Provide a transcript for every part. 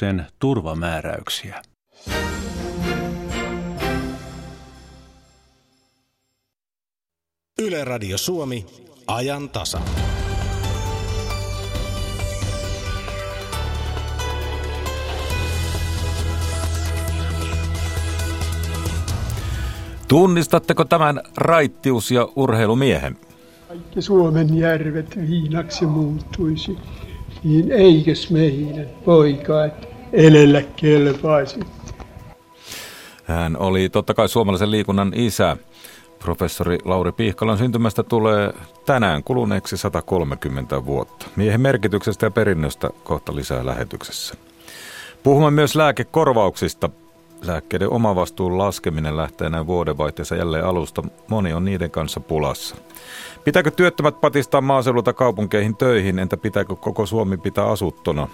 sen turvamääräyksiä. Yle Radio Suomi, ajan tasa. Tunnistatteko tämän raittius- ja urheilumiehen? Kaikki Suomen järvet viinaksi muuttuisi, niin eikös meidän poika, et elellä kelpaisi. Hän oli totta kai suomalaisen liikunnan isä. Professori Lauri Pihkalan syntymästä tulee tänään kuluneeksi 130 vuotta. Miehen merkityksestä ja perinnöstä kohta lisää lähetyksessä. Puhumme myös lääkekorvauksista. Lääkkeiden omavastuun laskeminen lähtee näin vuodenvaihteessa jälleen alusta. Moni on niiden kanssa pulassa. Pitääkö työttömät patistaa maaseudulta kaupunkeihin töihin? Entä pitääkö koko Suomi pitää asuttuna?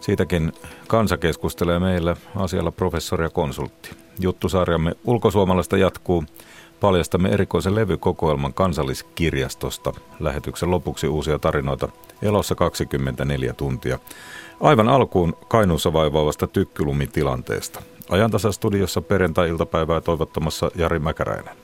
Siitäkin kansa keskustelee meillä asialla professori ja konsultti. Juttusarjamme ulkosuomalaista jatkuu. Paljastamme erikoisen levykokoelman Kansalliskirjastosta. Lähetyksen lopuksi uusia tarinoita Elossa 24 tuntia. Aivan alkuun Kainuussa vaivaavasta tykkylumitilanteesta. Ajantasastudiossa perjantai-iltapäivää toivottamassa Jari Mäkäräinen.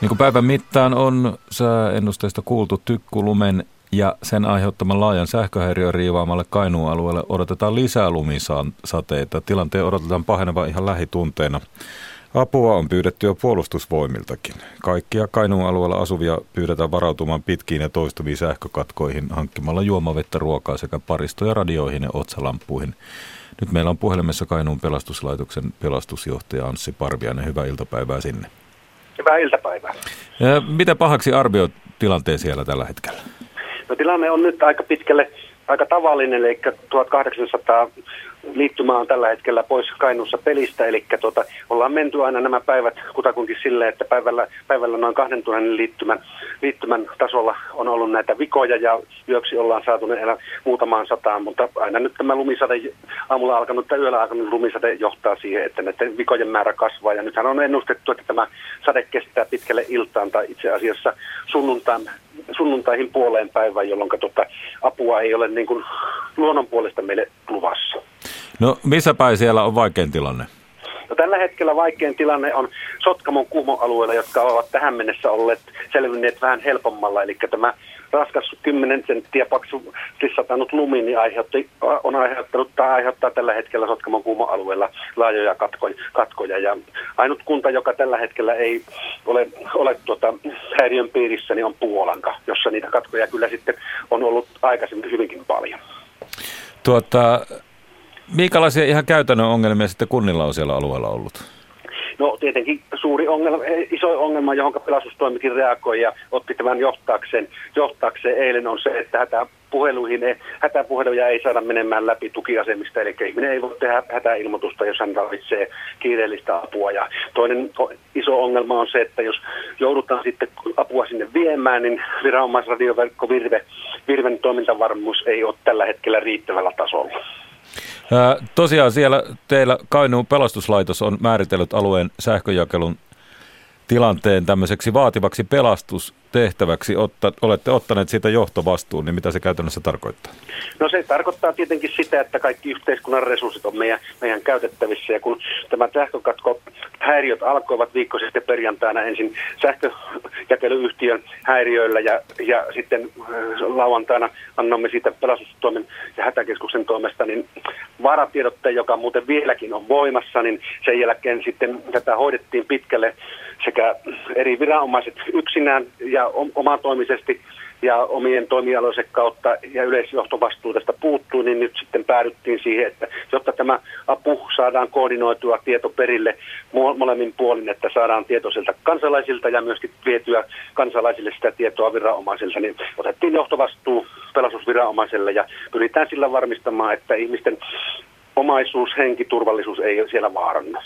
Niin kuin päivän mittaan on sääennusteista kuultu, tykkylumen ja sen aiheuttaman laajan sähköhäiriön riivaamalle Kainuun alueelle odotetaan lisää lumisateita. Tilanteen odotetaan pahenevan ihan lähitunteina. Apua on pyydetty jo puolustusvoimiltakin. Kaikkia Kainuun alueella asuvia pyydetään varautumaan pitkiin ja toistuviin sähkökatkoihin hankkimalla juomavettä, ruokaa sekä paristoja radioihin ja otsalampuihin. Nyt meillä on puhelimessa Kainuun pelastuslaitoksen pelastusjohtaja Anssi Parviainen. Hyvää iltapäivää sinne. Hyvää iltapäivää. Mitä pahaksi arvioit tilanteen siellä tällä hetkellä? No, tilanne on nyt aika pitkälle aika tavallinen, eli 1800 liittymä on tällä hetkellä pois Kainuussa pelistä, eli ollaan menty aina nämä päivät kutakuinkin silleen, että päivällä noin 2000 liittymän tasolla on ollut näitä vikoja ja yöksi ollaan saatu ne muutamaan sataan, mutta aina nyt tämä lumisade aamulla alkanut tai yöllä alkanut lumisade johtaa siihen, että näiden vikojen määrä kasvaa ja nythän on ennustettu, että tämä sade kestää pitkälle iltaan tai itse asiassa sunnuntaihin puoleen päivään, jolloin apua ei ole niin kuin luonnon puolesta meille luvassa. No, missä päin siellä on vaikein tilanne? No, tällä hetkellä vaikein tilanne on Sotkamon Kuhmon alueella, jotka ovat tähän mennessä olleet selvinneet vähän helpommalla. Eli tämä raskas 10 senttiä paksusti satanut lumi niin aiheuttaa tällä hetkellä Sotkamon Kuhmon alueella laajoja katkoja. Ja ainut kunta, joka tällä hetkellä ei ole häiriön piirissä, niin on Puolanka, jossa niitä katkoja kyllä sitten on ollut aikaisemmin hyvinkin paljon. Minkälaisia ihan käytännön ongelmia sitten kunnilla on siellä alueella ollut? No, tietenkin suuri ongelma, iso ongelma, johon pelastustoimikin reagoi ja otti tämän johtaakseen eilen, on se, että hätäpuheluja ei saada menemään läpi tukiasemista, eli ihminen ei voi tehdä hätäilmoitusta, jos hän tarvitsee kiireellistä apua. Ja toinen iso ongelma on se, että jos joudutaan sitten apua sinne viemään, niin viranomaisradioverkko Virven toimintavarmuus ei ole tällä hetkellä riittävällä tasolla. Tosiaan siellä teillä Kainuun pelastuslaitos on määritellyt alueen sähköjakelun tilanteen tämmöiseksi vaativaksi pelastustehtäväksi. Olette ottaneet siitä johtovastuun, niin mitä se käytännössä tarkoittaa? No, se tarkoittaa tietenkin sitä, että kaikki yhteiskunnan resurssit on meidän käytettävissä. Ja kun tämä sähkökatkohäiriöt alkoivat viikko sitten perjantaina ensin sähköjakeluyhtiön häiriöillä ja sitten lauantaina annamme siitä pelastustoimen ja hätäkeskuksen toimesta niin varatiedotteen, joka muuten vieläkin on voimassa, niin sen jälkeen sitten tätä hoidettiin pitkälle sekä eri viranomaiset yksinään ja omatoimisesti ja omien toimialojen kautta ja yleisjohtovastuudesta puuttuu, niin nyt sitten päädyttiin siihen, että jotta tämä apu saadaan koordinoitua tieto perille molemmin puolin, että saadaan tietoisilta kansalaisilta ja myöskin vietyä kansalaisille sitä tietoa viranomaisilta, niin otettiin johtovastuu pelastusviranomaiselle ja pyritään sillä varmistamaan, että ihmisten omaisuus, henki, turvallisuus ei ole siellä vaarannut.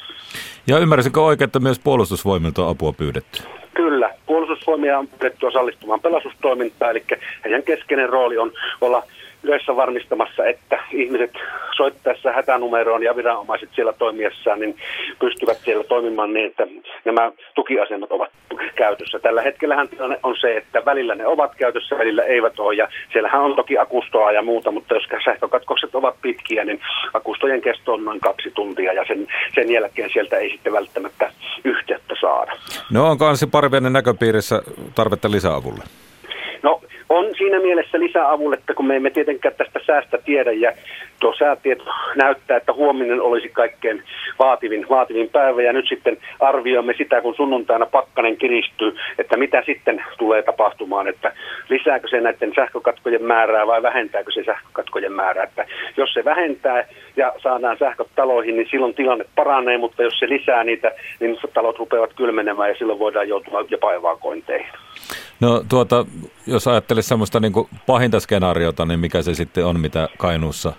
Ja ymmärsinkö oikein, että myös puolustusvoimilta on apua pyydetty? Kyllä. Puolustusvoimia on pyydetty osallistumaan pelastustoimintaan, eli heidän keskeinen rooli on olla yhdessä varmistamassa, että ihmiset soittaessa hätänumeroon ja viranomaiset siellä toimiessaan niin pystyvät siellä toimimaan niin, että nämä tukiasemat ovat käytössä. Tällä hetkellähän tilanne on se, että välillä ne ovat käytössä, välillä eivät ole, ja siellähän on toki akustoa ja muuta, mutta jos sähkökatkokset ovat pitkiä, niin akustojen kesto on noin 2 tuntia, ja sen jälkeen sieltä ei sitten välttämättä yhteyttä saada. No onko Anssi Parviainen näköpiirissä tarvetta lisäavulle? No on siinä mielessä lisäavulle, että kun me emme tietenkään tästä säästä tiedä ja tuo säätieto näyttää, että huominen olisi kaikkein vaativin päivä ja nyt sitten arvioimme sitä, kun sunnuntaina pakkanen kiristyy, että mitä sitten tulee tapahtumaan, että lisääkö se näiden sähkökatkojen määrää vai vähentääkö se sähkökatkojen määrää, että jos se vähentää ja saadaan sähköt taloihin, niin silloin tilanne paranee, mutta jos se lisää niitä, niin talot rupeavat kylmenemään ja silloin voidaan joutua jopa evakuointeihin. No jos ajattelisi semmoista niin kuin pahinta skenaariota, niin mikä se sitten on, mitä Kainuussa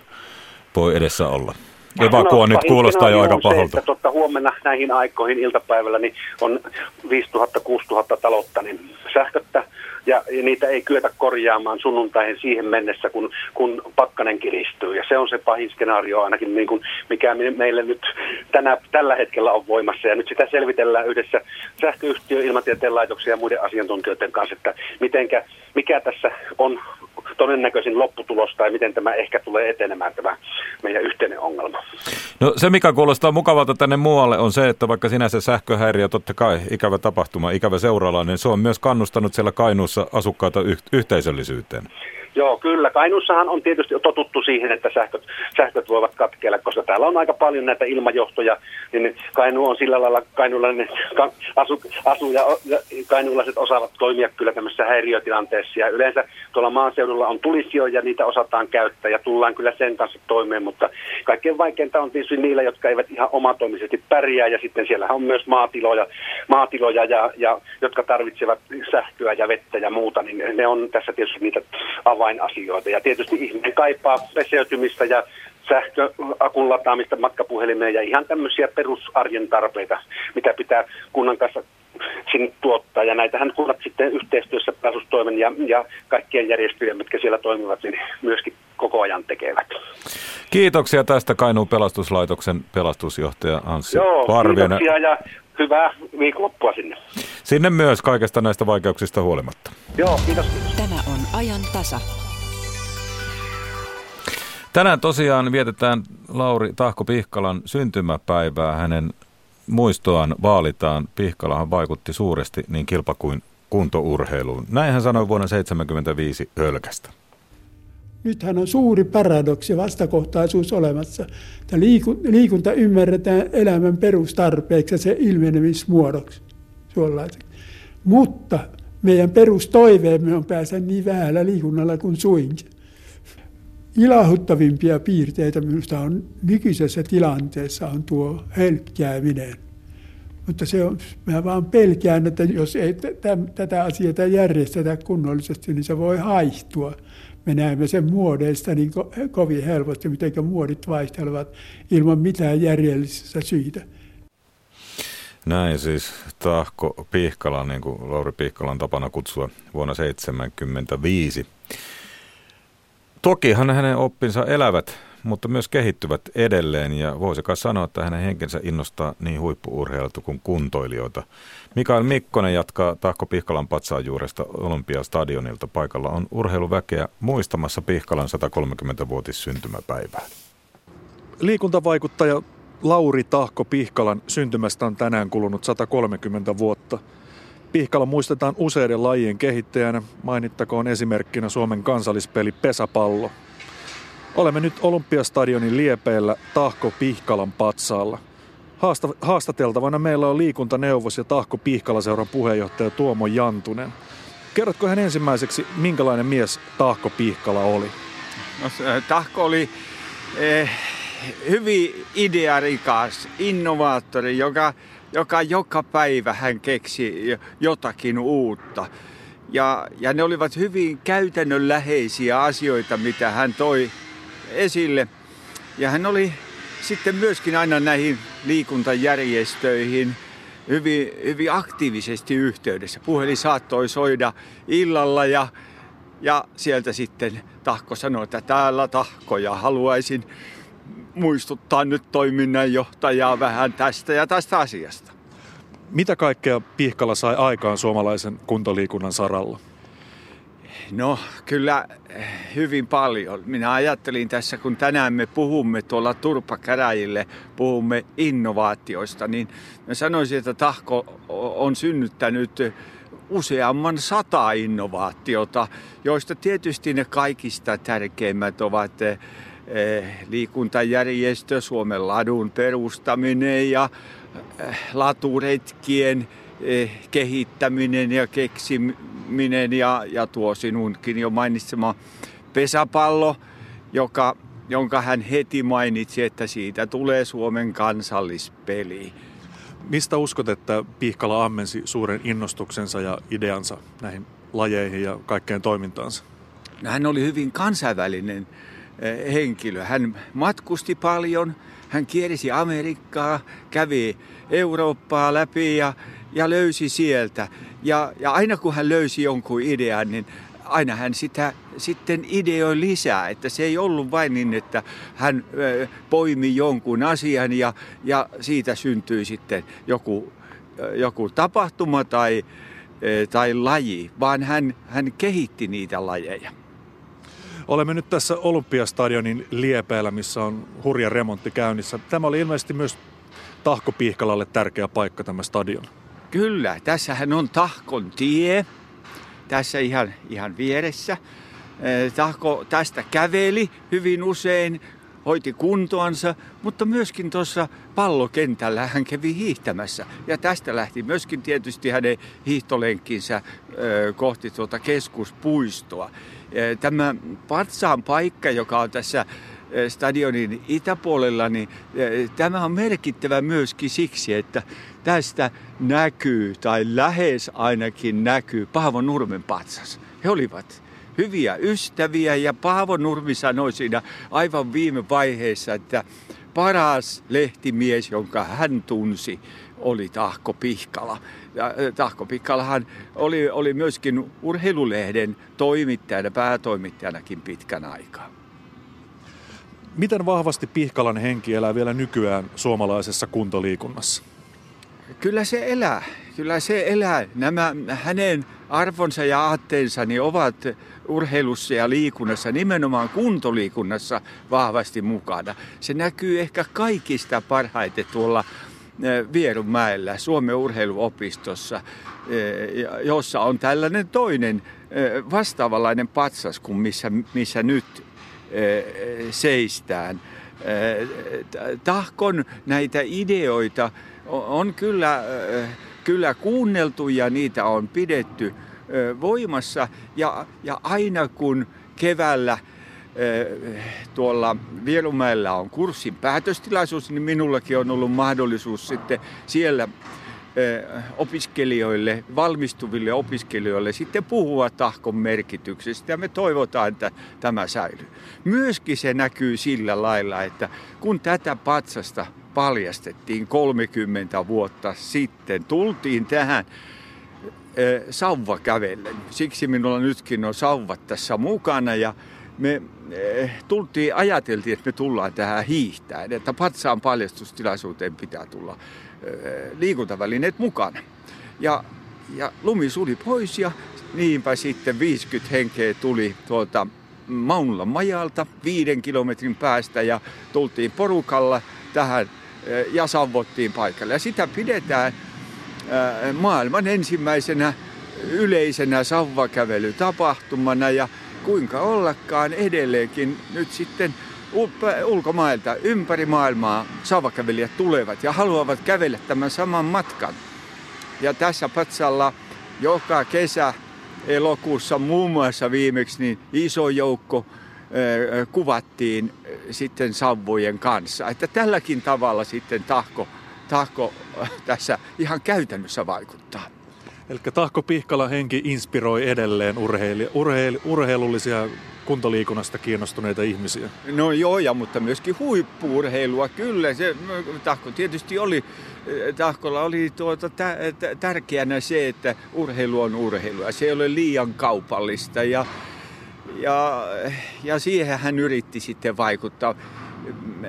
voi edessä olla? Evakua nyt kuulostaa jo aika pahalta. Se, että huomenna näihin aikoihin iltapäivällä niin on 5 000–6 000 taloutta niin sähköttä ja niitä ei kyetä korjaamaan sunnuntaihin siihen mennessä, kun pakkanen kiristyy. Ja se on se pahin skenaario ainakin, niin kuin mikä meillä nyt tällä hetkellä on voimassa. Ja nyt sitä selvitellään yhdessä sähköyhtiö, ilmatieteen laitoksen ja muiden asiantuntijoiden kanssa, että mikä tässä on todennäköisin lopputulos tai miten tämä ehkä tulee etenemään tämä meidän yhteinen ongelma. No se, mikä kuulostaa mukavalta tänne muualle, on se, että vaikka sinänsä sähköhäiriö, totta kai ikävä tapahtuma, ikävä seuralainen, se on myös kannustanut siellä Kainuussa asukkaita yhteisöllisyyteen. Joo, kyllä. Kainuussahan on tietysti totuttu siihen, että sähköt voivat katkeilla, koska täällä on aika paljon näitä ilmajohtoja, niin Kainuu on sillä lailla, kainuulaiset osaavat toimia kyllä tämmöisessä häiriötilanteessa, ja yleensä tuolla maaseudulla on tulisijoja, niitä osataan käyttää, ja tullaan kyllä sen kanssa toimeen, mutta kaikkein vaikeinta on tietysti niillä, jotka eivät ihan omatoimisesti pärjää, ja sitten siellä on myös maatiloja ja jotka tarvitsevat sähköä ja vettä ja muuta, niin ne on tässä tietysti niitä avainasioita. Ja tietysti ihminen kaipaa peseytymistä ja sähköakun lataamista matkapuhelimeen ja ihan tämmöisiä perusarjen tarpeita, mitä pitää kunnan kanssa sinne tuottaa. Ja näitähän kunnat sitten yhteistyössä pelastustoimen ja kaikkien järjestöjen, mitkä siellä toimivat, niin myöskin koko ajan tekevät. Kiitoksia tästä Kainuun pelastuslaitoksen pelastusjohtaja Anssi Parviainen. Kiitoksia ja hyvää viikonloppua sinne. Sinne myös kaikesta näistä vaikeuksista huolimatta. Joo, kiitos. Tämä on ajan tasa. Tänään tosiaan vietetään Lauri Tahko Pihkalan syntymäpäivää. Hänen muistoaan vaalitaan. Pihkalahan vaikutti suuresti niin kilpa- kuin kuntourheiluun. Näin hän sanoi vuonna 1975 Hölkästä. Nythän on suuri paradoksi ja vastakohtaisuus olemassa. Liikunta ymmärretään elämän perustarpeeksi ja sen ilmenemismuodoksi. Mutta meidän perustoiveemme on päästä niin vähällä liikunnalla kuin suinkin. Ilahduttavimpia piirteitä minusta on nykyisessä tilanteessa on tuo hölkkääminen. Mutta mä vaan pelkään, että jos ei tätä asiaa järjestetä kunnollisesti, niin se voi haihtua. Me näemme sen muodeista niin kovin helposti, miten muodit vaihtelevat ilman mitään järjellisistä syitä. Näin siis Tahko Pihkalan, niin kuin Lauri Pihkalan tapana kutsua, vuonna 1975. Tokihan hänen oppinsa elävät, mutta myös kehittyvät edelleen, ja voisi kai sanoa, että hänen henkensä innostaa niin huippu-urheilijoita kuin kuntoilijoita. Mikael Mikkonen jatkaa Tahko Pihkalan patsaan juuresta Olympiastadionilta. Paikalla on urheiluväkeä muistamassa Pihkalan 130-vuotissyntymäpäivää. Liikuntavaikuttaja Lauri Tahko Pihkalan syntymästä on tänään kulunut 130 vuotta. Pihkala muistetaan useiden lajien kehittäjänä, mainittakoon esimerkkinä Suomen kansallispeli pesäpallo. Olemme nyt Olympiastadionin liepeillä Tahko Pihkalan patsaalla. Haastateltavana meillä on liikuntaneuvos ja Tahko Pihkala-seuran puheenjohtaja Tuomo Jantunen. Kerrotko hän ensimmäiseksi, minkälainen mies Tahko Pihkala oli? No, Tahko oli hyvin idearikas innovaattori, joka päivä hän keksi jotakin uutta. Ja ne olivat hyvin käytännönläheisiä asioita, mitä hän toi esille. Ja hän oli sitten myöskin aina näihin liikuntajärjestöihin hyvin aktiivisesti yhteydessä. Puhelin saattoi soida illalla ja Ja sieltä sitten Tahko sanoi, että täällä Tahko ja haluaisin muistuttaa nyt toiminnanjohtajaa vähän tästä ja tästä asiasta. Mitä kaikkea Pihkala sai aikaan suomalaisen kuntoliikunnan saralla? No kyllä hyvin paljon. Minä ajattelin tässä, kun tänään me puhumme tuolla turpakäräjille, puhumme innovaatioista, niin mä sanoisin, että Tahko on synnyttänyt useamman 100 innovaatiota, joista tietysti ne kaikista tärkeimmät ovat liikuntajärjestö, Suomen Ladun perustaminen ja laturetkien kehittäminen ja keksiminen ja tuo sinunkin jo mainitsema pesäpallo, jonka hän heti mainitsi, että siitä tulee Suomen kansallispeli. Mistä uskot, että Pihkala ammensi suuren innostuksensa ja ideansa näihin lajeihin ja kaikkeen toimintaansa? Hän oli hyvin kansainvälinen henkilö. Hän matkusti paljon, hän kiersi Amerikkaa, kävi Eurooppaa läpi ja löysi sieltä. Ja aina kun hän löysi jonkun idean, niin aina hän sitä sitten ideoi lisää. Että se ei ollut vain niin, että hän poimi jonkun asian ja siitä syntyi sitten joku tapahtuma tai laji, vaan hän kehitti niitä lajeja. Olemme nyt tässä Olympiastadionin liepeillä, missä on hurja remontti käynnissä. Tämä oli ilmeisesti myös Tahko Pihkalalle tärkeä paikka, tämä stadion. Kyllä, tässähän on Tahkon tie, tässä ihan vieressä. Tahko tästä käveli hyvin usein, hoiti kuntoansa, mutta myöskin tuossa pallokentällä hän kävi hiihtämässä. Ja tästä lähti myöskin tietysti hänen hiihtolenkkinsä kohti tuota keskuspuistoa. Tämä patsaan paikka, joka on tässä stadionin itäpuolella, niin tämä on merkittävä myöskin siksi, että tästä näkyy, tai lähes ainakin näkyy, Paavo Nurmen patsas. He olivat hyviä ystäviä ja Paavo Nurmi sanoi siinä aivan viime vaiheessa, että paras lehtimies, jonka hän tunsi, oli Tahko Pihkala. Ja Tahko Pihkalahan oli myöskin urheilulehden toimittajana, päätoimittajanakin pitkän aikaa. Miten vahvasti Pihkalan henki elää vielä nykyään suomalaisessa kuntoliikunnassa? Kyllä se elää. Nämä hänen arvonsa ja aatteensa ovat urheilussa ja liikunnassa, nimenomaan kuntoliikunnassa, vahvasti mukana. Se näkyy ehkä kaikista parhaiten tuolla Vierumäellä, Suomen urheiluopistossa, jossa on tällainen toinen vastaavanlainen patsas kuin missä nyt seistään. Tahkon näitä ideoita on kyllä kuunneltu ja niitä on pidetty voimassa. Ja aina kun keväällä tuolla Vierumäellä on kurssin päätöstilaisuus, niin minullakin on ollut mahdollisuus sitten siellä opiskelijoille, valmistuville opiskelijoille sitten puhua Tahkon merkityksestä ja me toivotaan, että tämä säilyy. Myöskin se näkyy sillä lailla, että kun tätä patsasta paljastettiin 30 vuotta sitten, tultiin tähän sauvakävellen. Siksi minulla nytkin on sauvat tässä mukana ja me ajateltiin, että me tullaan tähän hiihtämään, että patsaan paljastustilaisuuteen pitää tulla liikuntavälineet mukana. Ja lumi suli pois ja niinpä sitten 50 henkeä tuli tuolta Maunulan majalta 5 kilometrin päästä ja tultiin porukalla tähän ja savottiin paikalle. Ja sitä pidetään maailman ensimmäisenä yleisenä savvakävelytapahtumana ja kuinka ollakaan edelleenkin nyt sitten ulkomailta ympäri maailmaa sauvakävelijät tulevat ja haluavat kävellä tämän saman matkan. Ja tässä patsalla joka kesä elokuussa muun muassa viimeksi niin iso joukko kuvattiin sitten sauvojen kanssa. Että tälläkin tavalla sitten Tahko tässä ihan käytännössä vaikuttaa. Eli Tahko Pihkalan henki inspiroi edelleen urheilullisia kuntoliikunnasta kiinnostuneita ihmisiä. No joo, ja mutta myöskin huippu-urheilua, kyllä. Tahko tietysti oli, Tahkolla oli tärkeänä se, että urheilu on urheilua. Se ei ole liian kaupallista ja Ja siihen hän yritti sitten vaikuttaa.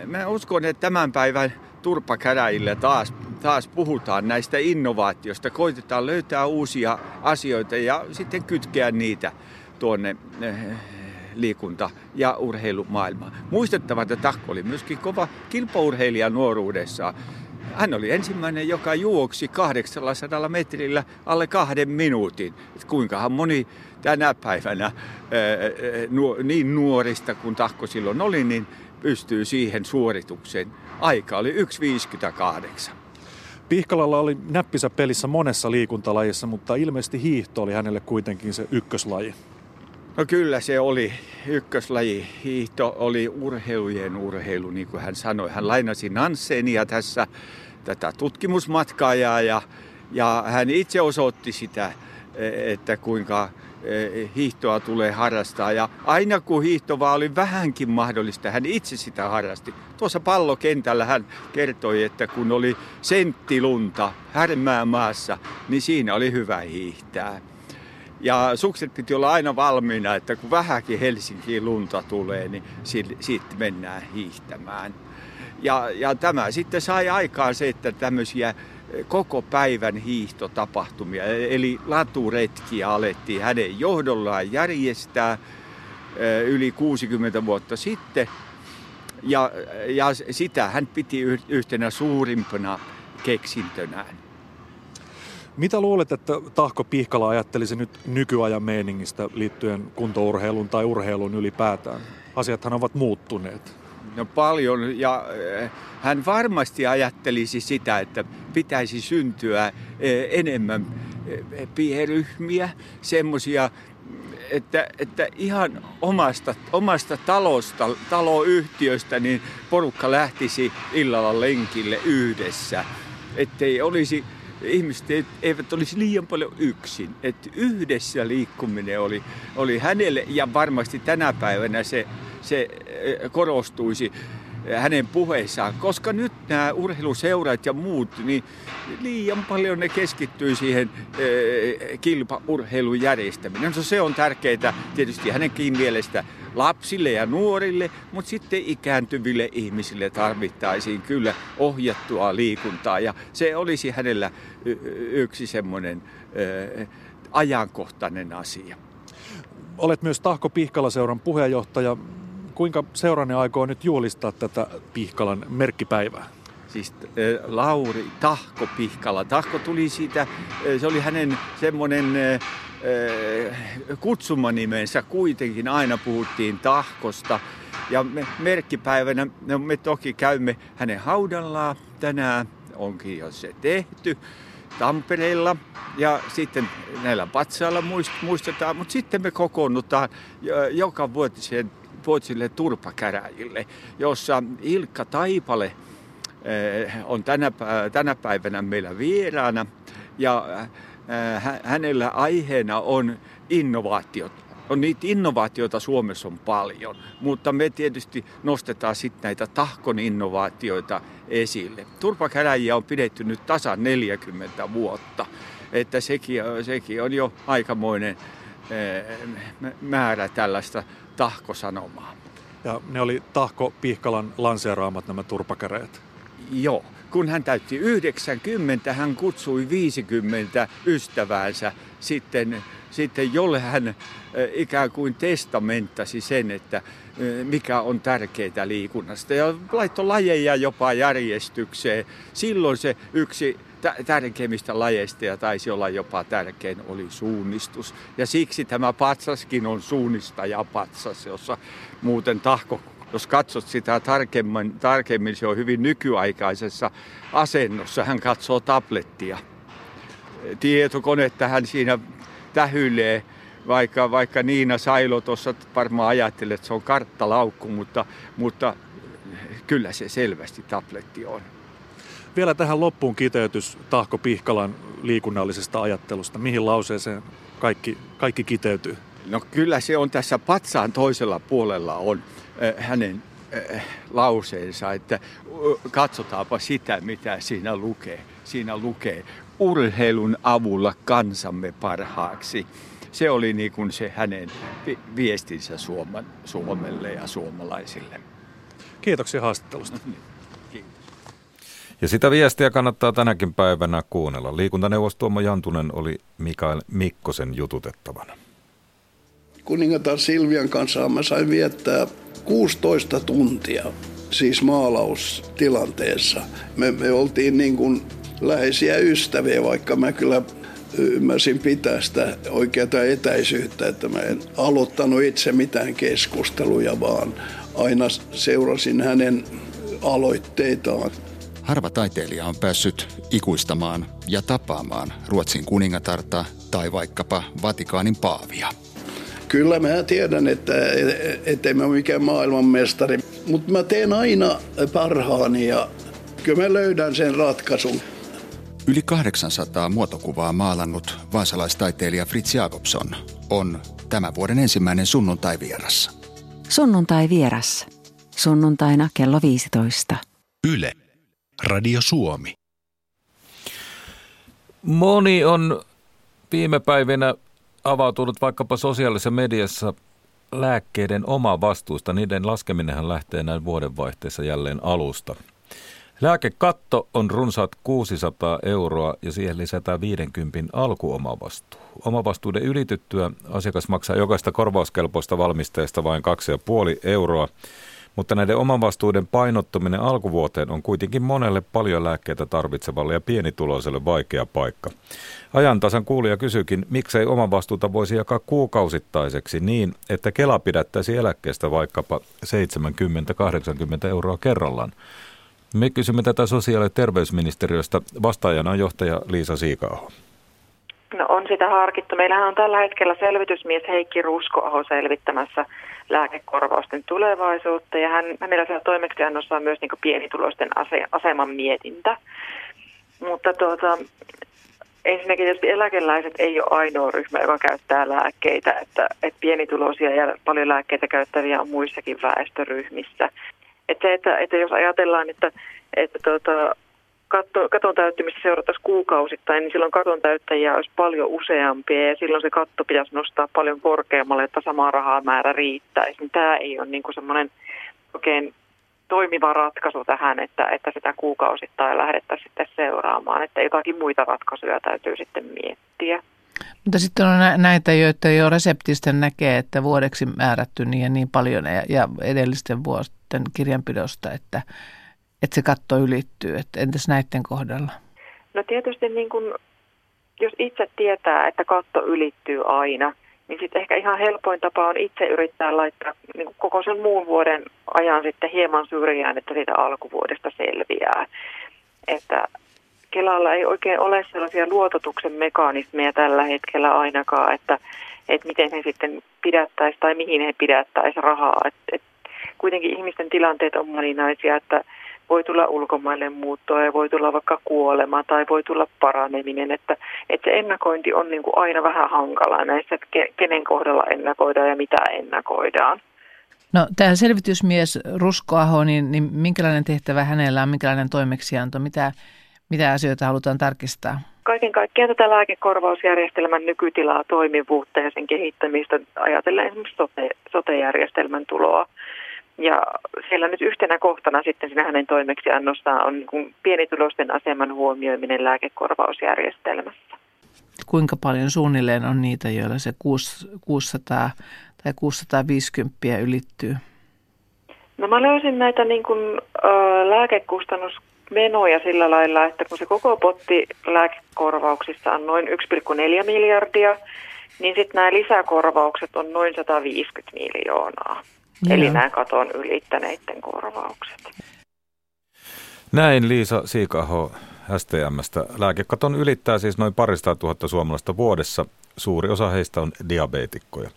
Mä uskon, että tämän päivän turpakäräjillä taas puhutaan näistä innovaatioista. Koitetaan löytää uusia asioita ja sitten kytkeä niitä tuonne liikunta- ja urheilumaailmaan. Muistettava, että Tahko oli myöskin kova kilpaurheilija nuoruudessaan. Hän oli ensimmäinen, joka juoksi 800 metrillä alle 2 minuutin. Et kuinkahan moni tänä päivänä niin nuorista kuin Tahko silloin oli, niin pystyy siihen suoritukseen. Aika oli 1.58. Pihkalalla oli näppisä pelissä monessa liikuntalajissa, mutta ilmeisesti hiihto oli hänelle kuitenkin se ykköslaji. No kyllä se oli ykköslaji. Hiihto oli urheilujen urheilu, niin kuin hän sanoi. Hän lainasi Nansenia tässä tätä tutkimusmatkaajaa ja hän itse osoitti sitä, että kuinka hiihtoa tulee harrastaa. Ja aina kun hiihto vaan oli vähänkin mahdollista, hän itse sitä harrasti. Tuossa pallokentällä hän kertoi, että kun oli senttilunta härmää maassa, niin siinä oli hyvä hiihtää. Ja sukset piti olla aina valmiina, että kun vähänkin Helsinkiin lunta tulee, niin siitä mennään hiihtämään. Ja tämä sitten sai aikaan se, että tämmöisiä koko päivän hiihtotapahtumia, eli laturetkiä alettiin hänen johdollaan järjestää yli 60 vuotta sitten. Ja sitä hän piti yhtenä suurimpana keksintönään. Mitä luulet, että Tahko Pihkala ajattelisi nyt nykyajan meiningistä liittyen kuntourheiluun tai urheiluun ylipäätään? Asiathan ovat muuttuneet. No paljon, ja hän varmasti ajattelisi sitä, että pitäisi syntyä enemmän pienryhmiä, semmoisia, että ihan omasta taloyhtiöstä niin porukka lähtisi illalla lenkille yhdessä, ettei olisi... Ihmiset eivät olisi liian paljon yksin. Että yhdessä liikkuminen oli hänelle, ja varmasti tänä päivänä se korostuisi hänen puheissaan. Koska nyt nämä urheiluseurat ja muut, niin liian paljon ne keskittyy siihen kilpaurheilun järjestämiseen. No, se on tärkeää tietysti hänenkin mielestä lapsille ja nuorille, mutta sitten ikääntyville ihmisille tarvittaisiin kyllä ohjattua liikuntaa. Ja se olisi hänellä yksi semmoinen ajankohtainen asia. Olet myös Tahko Pihkala-seuran puheenjohtaja. Kuinka seuranne aikoo nyt juhlistaa tätä Pihkalan merkkipäivää? Siis Lauri Tahko Pihkala. Tahko tuli siitä, se oli hänen semmoinen kutsumanimensä. Kuitenkin aina puhuttiin Tahkosta. Ja merkkipäivänä me toki käymme hänen haudallaan. Tänään onkin jo se tehty Tampereella. Ja sitten näillä patsailla muistetaan. Mutta sitten me kokoonnutaan joka vuotiseen Puotsille turpakäräjille, jossa Ilkka Taipale on tänä päivänä meillä vieraana, ja hänellä aiheena on innovaatiot. On niitä innovaatioita Suomessa on paljon, mutta me tietysti nostetaan sitten näitä Tahkon innovaatioita esille. Turpakäräjiä on pidetty nyt tasan 40 vuotta, että sekin on jo aikamoinen määrä tällaista Tahko-sanomaa. Ja ne oli Tahko Pihkalan lanseeraamat nämä turpakäräjät. Joo. Kun hän täytti 90, hän kutsui 50 ystäväänsä sitten, jolle hän ikään kuin testamenttasi sen, että mikä on tärkeää liikunnasta. Ja laittoi lajeja jopa järjestykseen. Silloin se yksi tärkeimmistä lajeista, ja taisi olla jopa tärkein, oli suunnistus. Ja siksi tämä patsaskin on suunnistajapatsas, jossa muuten Tahko, jos katsot sitä tarkemmin, se on hyvin nykyaikaisessa asennossa. Hän katsoo tablettia. Tietokonetta hän siinä tähyilee, vaikka Niina Sailo tuossa varmaan ajattelee, että se on karttalaukku, mutta kyllä se selvästi tabletti on. Vielä tähän loppuun kiteytys Tahko Pihkalan liikunnallisesta ajattelusta. Mihin lauseeseen kaikki kiteytyy? No kyllä se on tässä patsaan toisella puolella on hänen lauseensa, että katsotaanpa sitä, mitä siinä lukee. Siinä lukee: urheilun avulla kansamme parhaaksi. se oli niin kuin se hänen viestinsä Suomelle ja suomalaisille. Kiitoksia haastattelusta. Kiitos. Ja sitä viestiä kannattaa tänäkin päivänä kuunnella. Liikuntaneuvos Tuomo Jantunen oli Mikael Mikkosen jututettavana. Kuningatar Silvian kanssa mä sain viettää 16 tuntia, siis maalaustilanteessa. Me oltiin niin kuin läheisiä ystäviä, vaikka mä kyllä ymmärsin pitää sitä oikeata etäisyyttä, että mä en aloittanut itse mitään keskusteluja, vaan aina seurasin hänen aloitteitaan. Harva taiteilija on päässyt ikuistamaan ja tapaamaan Ruotsin kuningatarta tai vaikkapa Vatikaanin paavia. Kyllä mä tiedän, että en mä ole mikään maailmanmestari, mutta mä teen aina parhaani ja kyllä mä löydän sen ratkaisun. Yli 800 muotokuvaa maalannut vaasalaistaiteilija Fritzi Jakobsson on tämän vuoden ensimmäinen sunnuntaivieras. Sunnuntaivieras. Sunnuntaina kello 15. Yle. Radio Suomi. Moni on viime päivinä avautunut vaikkapa sosiaalisessa mediassa lääkkeiden oma vastuusta. Niiden laskeminenhan lähtee näin vuodenvaihteessa jälleen alusta. Lääkekatto on runsaat 600 € ja siihen lisätään 50 alkuomavastuu. Omavastuuden ylityttyä asiakas maksaa jokaista korvauskelpoista valmisteesta vain 2,5 €, mutta näiden omavastuuden painottuminen alkuvuoteen on kuitenkin monelle paljon lääkkeitä tarvitsevalle ja pienituloiselle vaikea paikka. Ajantasan kuulija kysyykin, miksei omavastuuta voisi jakaa kuukausittaiseksi niin, että Kela pidättäisi eläkkeestä vaikkapa 70–80 € kerrallaan. Me kysymme tätä sosiaali- ja terveysministeriöstä. Vastaajana on johtaja Liisa Siika-aho. No on sitä harkittu. Meillähän on tällä hetkellä selvitysmies Heikki Ruskoaho selvittämässä lääkekorvausten tulevaisuutta. Ja meillä siellä toimeksiannossa on myös niin kuin pienituloisten aseman mietintä. Mutta ensinnäkin tietysti eläkeläiset ei ole ainoa ryhmä, joka käyttää lääkkeitä. Että pienituloisia ja paljon lääkkeitä käyttäviä on muissakin väestöryhmissä. Että jos ajatellaan, että katon täyttymistä seurattaisiin kuukausittain, niin silloin katon täyttäjiä olisi paljon useampia ja silloin se katto pitäisi nostaa paljon korkeammalle, että samaa rahaa määrä riittäisi. Tämä ei ole niin kuin semmoinen oikein toimiva ratkaisu tähän, että sitä kuukausittain lähdettäisiin sitten seuraamaan, että jotakin muita ratkaisuja täytyy sitten miettiä. Mutta sitten on näitä, joita jo reseptistä näkee, että vuodeksi määrätty niin ja niin paljon ja edellisten vuosien kirjanpidosta, että se katto ylittyy. Että entäs näiden kohdalla? No tietysti niin kun, jos itse tietää, että katto ylittyy aina, niin sitten ehkä ihan helpoin tapa on itse yrittää laittaa niin kun koko sen muun vuoden ajan sitten hieman syrjään, että siitä alkuvuodesta selviää. Että Kelalla ei oikein ole sellaisia luototuksen mekanismeja tällä hetkellä ainakaan, että miten he sitten pidättäisi tai mihin he pidättäisi rahaa. Et kuitenkin ihmisten tilanteet on moninaisia, että voi tulla ulkomaille muuttoa ja voi tulla vaikka kuolema tai voi tulla paraneminen. Että se ennakointi on niin kuin aina vähän hankalaa näissä, että kenen kohdalla ennakoidaan ja mitä ennakoidaan. No tämä selvitysmies Ruskoaho, niin minkälainen tehtävä hänellä on, minkälainen toimeksianto, Mitä asioita halutaan tarkistaa? Kaiken kaikkiaan tätä lääkekorvausjärjestelmän nykytilaa, toimivuutta ja sen kehittämistä ajatellaan esimerkiksi sote-järjestelmän tuloa. Ja siellä nyt yhtenä kohtana sitten siinä hänen toimeksiannostaan on niin pienituloisten aseman huomioiminen lääkekorvausjärjestelmässä. Kuinka paljon suunnilleen on niitä, joilla se 600 tai 650 ylittyy? No mä löysin näitä niin kuin, lääkekustannusmenoja sillä lailla, että kun se koko potti lääkekorvauksissa on noin 1,4 miljardia, niin sitten nämä lisäkorvaukset on noin 150 miljoonaa. Joo. Eli nämä katon ylittäneiden korvaukset. Näin Liisa Siika-aho STM:stä. Lääkekaton ylittää siis noin 200 000 suomalaista vuodessa. Suuri osa heistä on diabeetikkoja.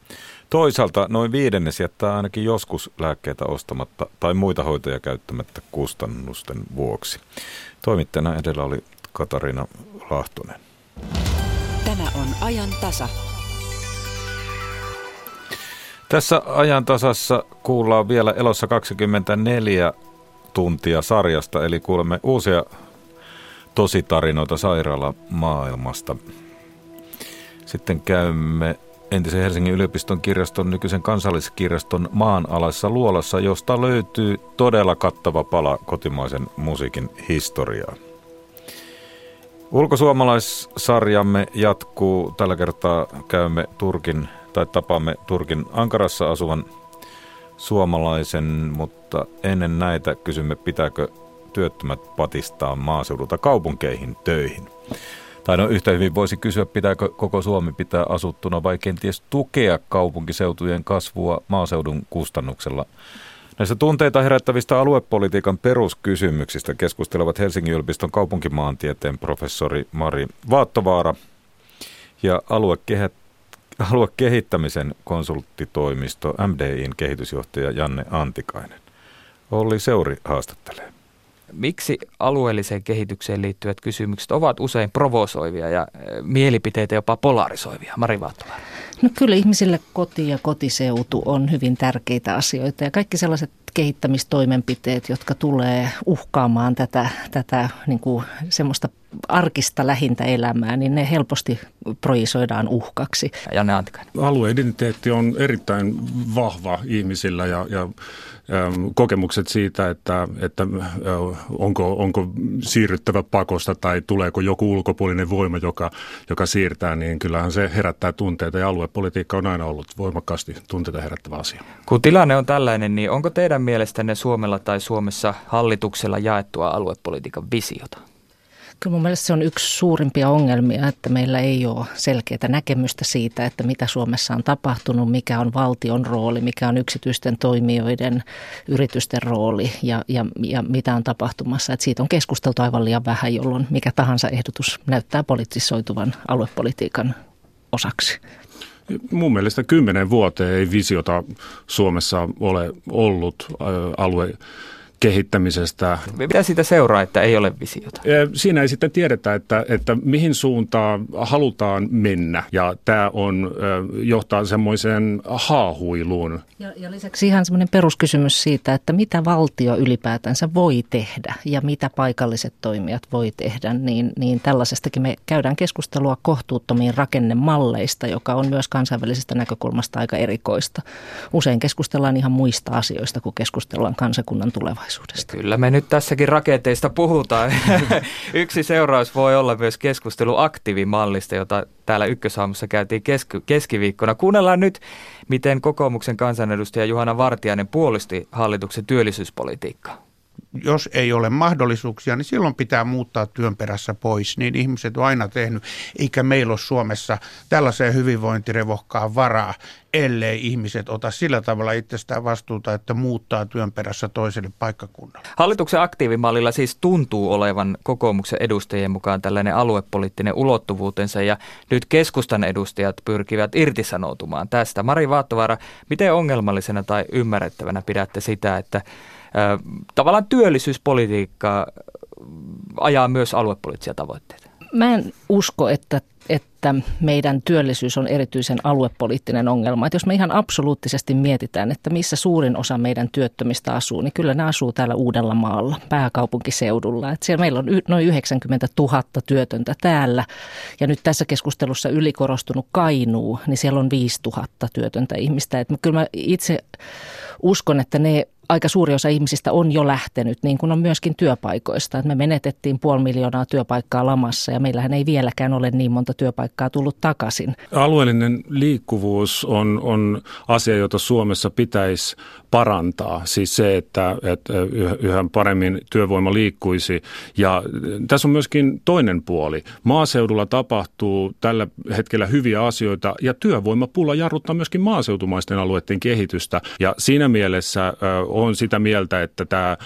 Toisaalta noin viidennes jättää ainakin joskus lääkkeitä ostamatta tai muita hoitoja käyttämättä kustannusten vuoksi. Toimittajana edellä oli Katariina Lahtonen. Tämä on ajan tasa. Tässä ajan tasassa kuullaan vielä Elossa 24 tuntia sarjasta, eli kuulemme uusia tositarinoita sairaalamaailmasta. Sitten käymme entisen Helsingin yliopiston kirjaston, nykyisen Kansalliskirjaston maanalaisessa luolassa, josta löytyy todella kattava pala kotimaisen musiikin historiaa. Ulkosuomalaissarjamme jatkuu. Tällä kertaa tapaamme Turkin Ankarassa asuvan suomalaisen, mutta ennen näitä kysymme, pitääkö työttömät patistaa maaseudulta kaupunkeihin töihin. Tai yhtä hyvin voisi kysyä, pitääkö koko Suomi pitää asuttuna vai kenties tukea kaupunkiseutujen kasvua maaseudun kustannuksella. Näistä tunteita herättävistä aluepolitiikan peruskysymyksistä keskustelevat Helsingin yliopiston kaupunkimaantieteen professori Mari Vaattovaara ja aluekehittämisen konsulttitoimisto MDI:n kehitysjohtaja Janne Antikainen. Olli Seuri haastattelee. Miksi alueelliseen kehitykseen liittyvät kysymykset ovat usein provosoivia ja mielipiteitä jopa polarisoivia? Mari Vaattovaara. No kyllä ihmisille koti ja kotiseutu on hyvin tärkeitä asioita ja kaikki sellaiset kehittämistoimenpiteet, jotka tulee uhkaamaan tätä niin kuin semmoista arkista lähintä elämää, niin ne helposti projisoidaan uhkaksi. Janne Antikainen. Alueidentiteetti on erittäin vahva ihmisillä ja kokemukset siitä, että onko siirryttävä pakosta tai tuleeko joku ulkopuolinen voima, joka siirtää, niin kyllähän se herättää tunteita ja aluepolitiikka on aina ollut voimakkaasti tunteita herättävä asia. Kun tilanne on tällainen, niin onko teidän mielestänne Suomella tai Suomessa hallituksella jaettua aluepolitiikan visiota? Kyllä mun mielestä se on yksi suurimpia ongelmia, että meillä ei ole selkeää näkemystä siitä, että mitä Suomessa on tapahtunut, mikä on valtion rooli, mikä on yksityisten toimijoiden, yritysten rooli ja mitä on tapahtumassa. Että siitä on keskusteltu aivan liian vähän, jolloin mikä tahansa ehdotus näyttää politisoituvan aluepolitiikan osaksi. Mun mielestä 10 vuoteen ei visiota Suomessa ole ollut aluekehittämisestä. Mitä siitä seuraa, että ei ole visiota? Siinä ei sitten tiedetä, että mihin suuntaan halutaan mennä ja tämä johtaa semmoiseen haahuiluun. Ja lisäksi ihan semmoinen peruskysymys siitä, että mitä valtio ylipäätänsä voi tehdä ja mitä paikalliset toimijat voi tehdä, niin tällaisestakin me käydään keskustelua kohtuuttomiin rakennemalleista, joka on myös kansainvälisestä näkökulmasta aika erikoista. Usein keskustellaan ihan muista asioista, kun keskustellaan kansakunnan tulevaisuudesta. Kyllä me nyt tässäkin rakenteista puhutaan. Yksi seuraus voi olla myös keskustelu aktiivimallista, jota täällä Ykkösaamussa käytiin keskiviikkona. Kuunnellaan nyt, miten kokoomuksen kansanedustaja Juhana Vartiainen puolusti hallituksen työllisyyspolitiikkaa. Jos ei ole mahdollisuuksia, niin silloin pitää muuttaa työn perässä pois. Niin ihmiset on aina tehnyt, eikä meillä ole Suomessa tällaiseen hyvinvointirevohkaan varaa, ellei ihmiset ota sillä tavalla itsestään vastuuta, että muuttaa työn perässä toiselle paikkakunnalle. Hallituksen aktiivimallilla siis tuntuu olevan kokoomuksen edustajien mukaan tällainen aluepoliittinen ulottuvuutensa ja nyt keskustan edustajat pyrkivät irtisanoutumaan tästä. Mari Vaattovaara, miten ongelmallisena tai ymmärrettävänä pidätte sitä, että tavallaan työllisyyspolitiikka ajaa myös aluepoliittisia tavoitteita? Mä en usko, että meidän työllisyys on erityisen aluepoliittinen ongelma. Että jos me ihan absoluuttisesti mietitään, että missä suurin osa meidän työttömistä asuu, niin kyllä ne asuu täällä Uudellamaalla, pääkaupunkiseudulla. Että siellä meillä on noin 90 000 työtöntä täällä ja nyt tässä keskustelussa ylikorostunut Kainuu, niin siellä on 5 000 työtöntä ihmistä. Että kyllä mä itse uskon, että aika suuri osa ihmisistä on jo lähtenyt, niin kuin on myöskin työpaikoista. Me menetettiin 500 000 työpaikkaa lamassa ja meillähän ei vieläkään ole niin monta työpaikkaa tullut takaisin. Alueellinen liikkuvuus on asia, jota Suomessa pitäisi parantaa. Siis se, että yhä paremmin työvoima liikkuisi. Ja tässä on myöskin toinen puoli. Maaseudulla tapahtuu tällä hetkellä hyviä asioita ja työvoimapula jarruttaa myöskin maaseutumaisten alueiden kehitystä. Ja siinä mielessä on sitä mieltä, että tämä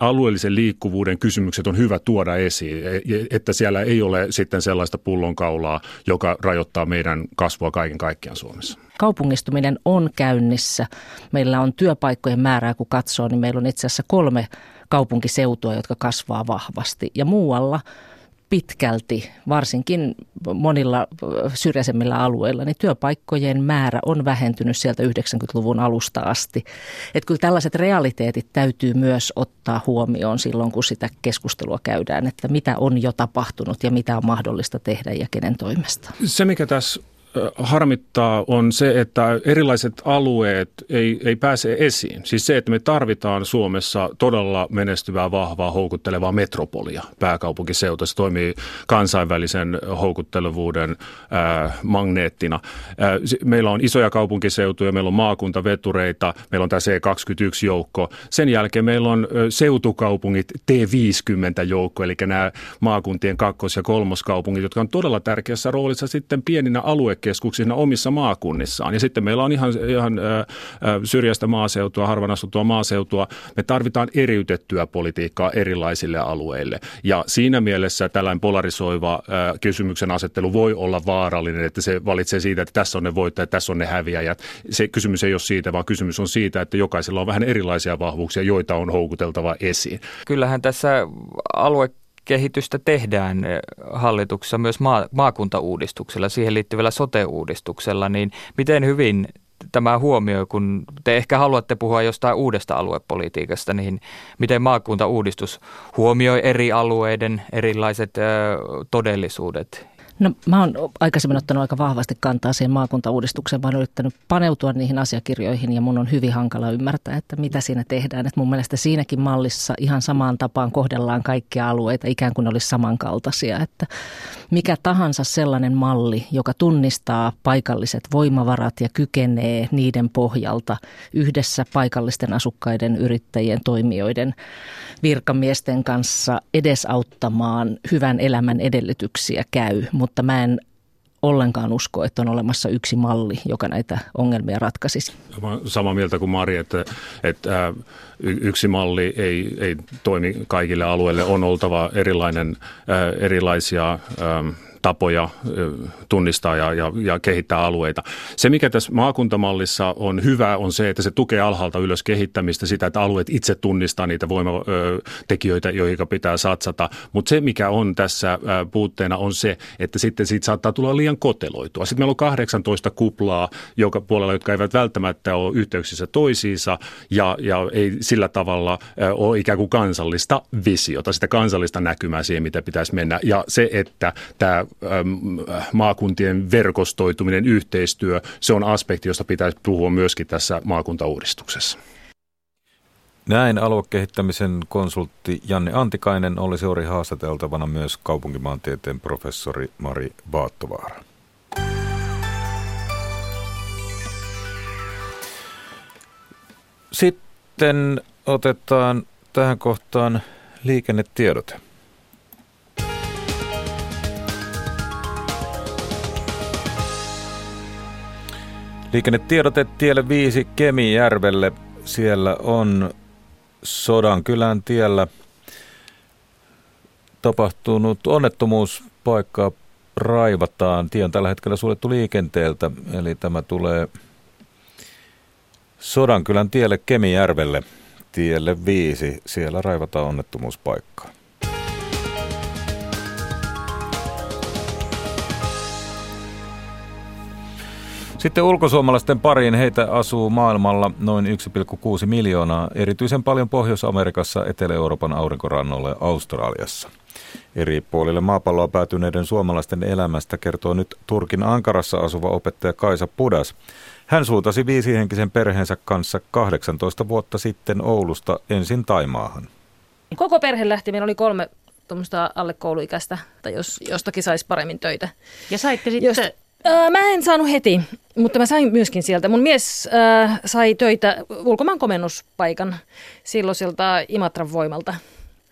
alueellisen liikkuvuuden kysymykset on hyvä tuoda esiin, että siellä ei ole sitten sellaista pullonkaulaa, joka rajoittaa meidän kasvua kaiken kaikkiaan Suomessa. Kaupungistuminen on käynnissä. Meillä on työpaikkojen määrää, kun katsoo, niin meillä on itse asiassa 3 kaupunkiseutua, jotka kasvaa vahvasti ja muualla pitkälti, varsinkin monilla syrjäisemmillä alueilla, niin työpaikkojen määrä on vähentynyt sieltä 90-luvun alusta asti. Että kyllä tällaiset realiteetit täytyy myös ottaa huomioon silloin, kun sitä keskustelua käydään, että mitä on jo tapahtunut ja mitä on mahdollista tehdä ja kenen toimesta. Se, mikä tässä harmittaa on se, että erilaiset alueet ei pääse esiin. Siis se, että me tarvitaan Suomessa todella menestyvää, vahvaa, houkuttelevaa metropolia. Pääkaupunkiseutu, se toimii kansainvälisen houkuttelevuuden magneettina. Meillä on isoja kaupunkiseutuja, meillä on maakuntavetureita, meillä on tämä C21-joukko. Sen jälkeen meillä on seutukaupungit T50-joukko, eli nämä maakuntien kakkos- ja kolmoskaupungit, jotka on todella tärkeässä roolissa sitten pieninä aluekeskuksina omissa maakunnissaan. Ja sitten meillä on ihan syrjäistä maaseutua, harvan asuttua maaseutua. Me tarvitaan eriytettyä politiikkaa erilaisille alueille. Ja siinä mielessä tällainen polarisoiva kysymyksen asettelu voi olla vaarallinen, että se valitsee siitä, että tässä on ne voittajat, tässä on ne häviäjät. Se kysymys ei ole siitä, vaan kysymys on siitä, että jokaisella on vähän erilaisia vahvuuksia, joita on houkuteltava esiin. Kyllähän tässä aluekehitystä tehdään hallituksessa myös maakuntauudistuksella, siihen liittyvällä sote-uudistuksella, niin miten hyvin tämä huomioi, kun te ehkä haluatte puhua jostain uudesta aluepolitiikasta, niin miten maakuntauudistus huomioi eri alueiden erilaiset todellisuudet? No, mä oon aikaisemmin ottanut aika vahvasti kantaa siihen maakuntauudistukseen. Mä oon yrittänyt paneutua niihin asiakirjoihin ja mun on hyvin hankala ymmärtää, että mitä siinä tehdään. Et mun mielestä siinäkin mallissa ihan samaan tapaan kohdellaan kaikkia alueita, ikään kuin ne olisi samankaltaisia. Että mikä tahansa sellainen malli, joka tunnistaa paikalliset voimavarat ja kykenee niiden pohjalta yhdessä paikallisten asukkaiden, yrittäjien, toimijoiden, virkamiesten kanssa edesauttamaan hyvän elämän edellytyksiä käy. Mutta mä en ollenkaan usko, että on olemassa yksi malli, joka näitä ongelmia ratkaisisi. Samaa mieltä kuin Mari, että yksi malli ei toimi kaikille alueille. On oltava erilaisia tapoja tunnistaa ja kehittää alueita. Se, mikä tässä maakuntamallissa on hyvä, on se, että se tukee alhaalta ylös kehittämistä, sitä, että alueet itse tunnistaa niitä voimatekijöitä, joihin pitää satsata. Mutta se, mikä on tässä puutteena, on se, että sitten siitä saattaa tulla liian koteloitua. Sitten meillä on 18 kuplaa joka puolella, jotka eivät välttämättä ole yhteyksissä toisiinsa ja ei sillä tavalla ole ikään kuin kansallista visiota, sitä kansallista näkymää siihen, mitä pitäisi mennä. Ja se, että tämä maakuntien verkostoituminen, yhteistyö, se on aspekti, josta pitäisi puhua myöskin tässä maakuntauudistuksessa. Näin aluekehittämisen konsultti Janne Antikainen, oli seuri haastateltavana myös kaupunkimaantieteen professori Mari Vaattovaara. Sitten otetaan tähän kohtaan liikennetiedote. Liikennetiedote tielle 5 Kemijärvelle. Siellä on Sodankylän tiellä tapahtunut onnettomuus. Paikkaa raivataan. Tie on tällä hetkellä suljettu liikenteeltä. Eli tämä tulee Sodankylän tielle Kemijärvelle. Tielle 5. Siellä raivataan onnettomuuspaikkaa. Sitten ulkosuomalaisten pariin, heitä asuu maailmalla noin 1,6 miljoonaa, erityisen paljon Pohjois-Amerikassa, Etelä-Euroopan aurinkorannoilla ja Australiassa. Eri puolille maapalloa päätyneiden suomalaisten elämästä kertoo nyt Turkin Ankarassa asuva opettaja Kaisa Pudas. Hän suuntasi 5-henkisen perheensä kanssa 18 vuotta sitten Oulusta ensin Taimaahan. Koko perhe lähti, meillä oli 3 tuommoista alle kouluikäistä, tai jos jostakin saisi paremmin töitä. Ja saitte sitten... Mä en saanut heti, mutta mä sain myöskin sieltä. Mun mies sai töitä ulkomaankomennuspaikan silloiselta Imatran voimalta.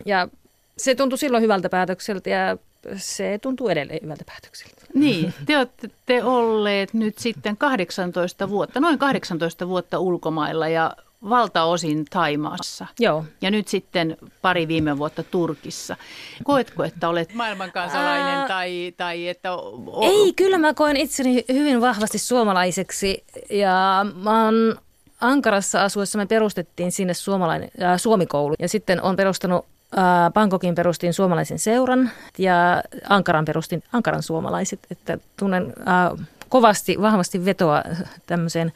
Ja se tuntui silloin hyvältä päätökseltä ja se tuntuu edelleen hyvältä päätökseltä. Niin, te olette olleet nyt sitten 18 vuotta, noin 18 vuotta ulkomailla ja valtaosin Taimaassa. Joo. Ja nyt sitten pari viime vuotta Turkissa. Koetko, että olet maailmankansalainen tai että... Ei, kyllä mä koen itseni hyvin vahvasti suomalaiseksi ja mä oon Ankarassa asuessa, me perustettiin sinne suomikoulu ja sitten on perustanut Bangkokin perustin suomalaisen seuran ja Ankaran perustin Ankaran suomalaiset, että tunnen... kovasti, vahvasti vetoa tämmöiseen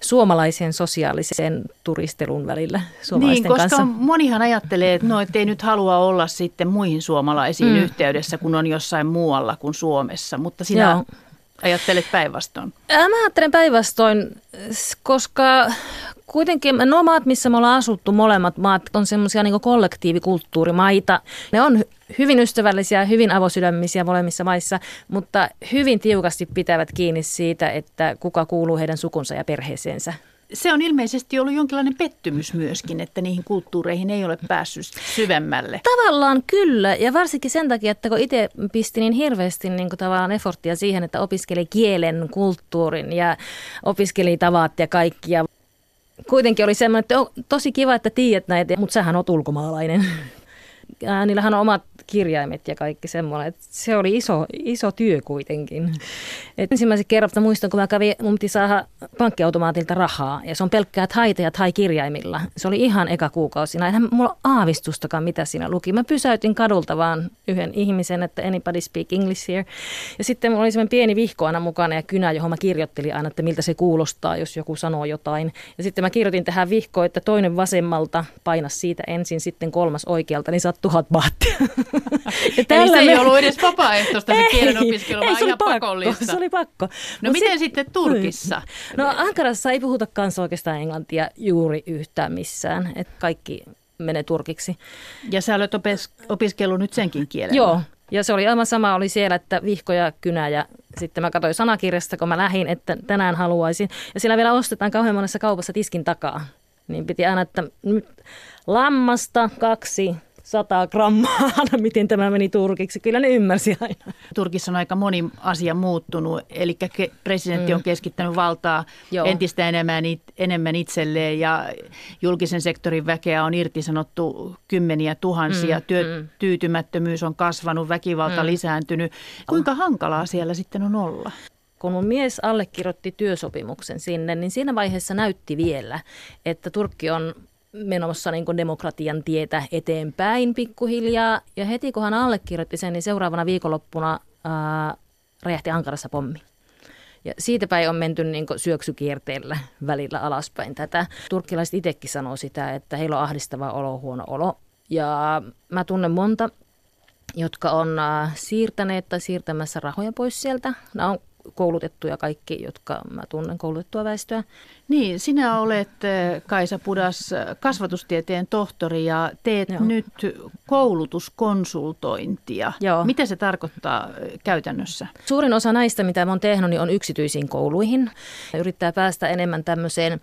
suomalaiseen sosiaaliseen turistelun välillä suomalaisten kanssa. Niin, koska monihan ajattelee, että no, ettei nyt halua olla sitten muihin suomalaisiin yhteydessä, kun on jossain muualla kuin Suomessa, mutta sinä Ajattelet päinvastoin? Mä ajattelen päinvastoin, koska kuitenkin nuo maat, missä me ollaan asuttu, molemmat maat, on semmoisia niin kuin kollektiivikulttuurimaita. Ne on hyvin ystävällisiä, hyvin avosydämisiä molemmissa maissa, mutta hyvin tiukasti pitävät kiinni siitä, että kuka kuuluu heidän sukunsa ja perheeseensä. Se on ilmeisesti ollut jonkinlainen pettymys myöskin, että niihin kulttuureihin ei ole päässyt syvemmälle. Tavallaan kyllä, ja varsinkin sen takia, että kun itse pisti niin hirveästi niin kuin tavallaan eforttia siihen, että opiskeli kielen, kulttuurin ja opiskeli tavat ja kaikkia. Kuitenkin oli semmoinen, että on tosi kiva, että tiedät näitä, mutta sähän oot ulkomaalainen. Niillähän on omat kirjaimet ja kaikki semmoinen. Se oli iso työ kuitenkin. Et ensimmäisen kerran muistan, kun mä kävin, mun piti saada pankkiautomaatilta rahaa. Ja se on pelkkää haita ja tai kirjaimilla. Se oli ihan eka kuukausina. Eihän mulla aavistustakaan, mitä siinä luki. Mä pysäytin kadulta vaan yhden ihmisen, että anybody speak English here. Ja sitten mulla oli semmoinen pieni vihko aina mukana ja kynä, johon mä kirjoittelin aina, että miltä se kuulostaa, jos joku sanoo jotain. Ja sitten mä kirjoitin tähän vihkoon, että toinen vasemmalta paina siitä ensin, sitten kolmas oikealta, niin saat 1000 baattia. Eli se ei ollut edes vapaaehtoista se kielen opiskelu, vaan ihan pakollista. Se oli pakko. No miten sitten Turkissa? No Ankarassa ei puhuta kanssa oikeastaan englantia juuri yhtään missään. Et kaikki menee turkiksi. Ja sä olet opiskellut nyt senkin kielellä? Joo. Ja se oli aivan sama, oli siellä, että vihko ja kynä ja sitten mä katsoin sanakirjasta, kun mä lähdin, että tänään haluaisin. Ja siellä vielä ostetaan kauhean monessa kaupassa tiskin takaa. Niin piti aina, että nyt lammasta 200 grammaa, miten tämä meni turkiksi. Kyllä ne ymmärsi aina. Turkissa on aika moni asia muuttunut, eli presidentti on keskittänyt valtaa entistä enemmän itselleen ja julkisen sektorin väkeä on irtisanottu kymmeniä tuhansia. Tyytymättömyys on kasvanut, väkivalta lisääntynyt. Kuinka hankalaa siellä sitten on olla? Kun mun mies allekirjoitti työsopimuksen sinne, niin siinä vaiheessa näytti vielä, että Turkki on menossa niin kuin demokratian tietä eteenpäin pikkuhiljaa. Ja heti kun hän allekirjoitti sen, niin seuraavana viikonloppuna räjähti Ankarassa pommi. Ja siitäpä ei ole menty niin kuin syöksykierteellä välillä alaspäin tätä. Turkkilaiset itsekin sanoo sitä, että heillä on ahdistava olo, huono olo. Ja mä tunnen monta, jotka on siirtäneet tai siirtämässä rahoja pois sieltä. Nämä on koulutettuja kaikki, jotka mä tunnen, koulutettua väestöä. Niin, sinä olet, Kaisa Pudas, kasvatustieteen tohtori ja teet nyt koulutuskonsultointia. Joo. Mitä se tarkoittaa käytännössä? Suurin osa näistä, mitä mä oon tehnyt, niin on yksityisiin kouluihin. Yrittää päästä enemmän tämmöiseen,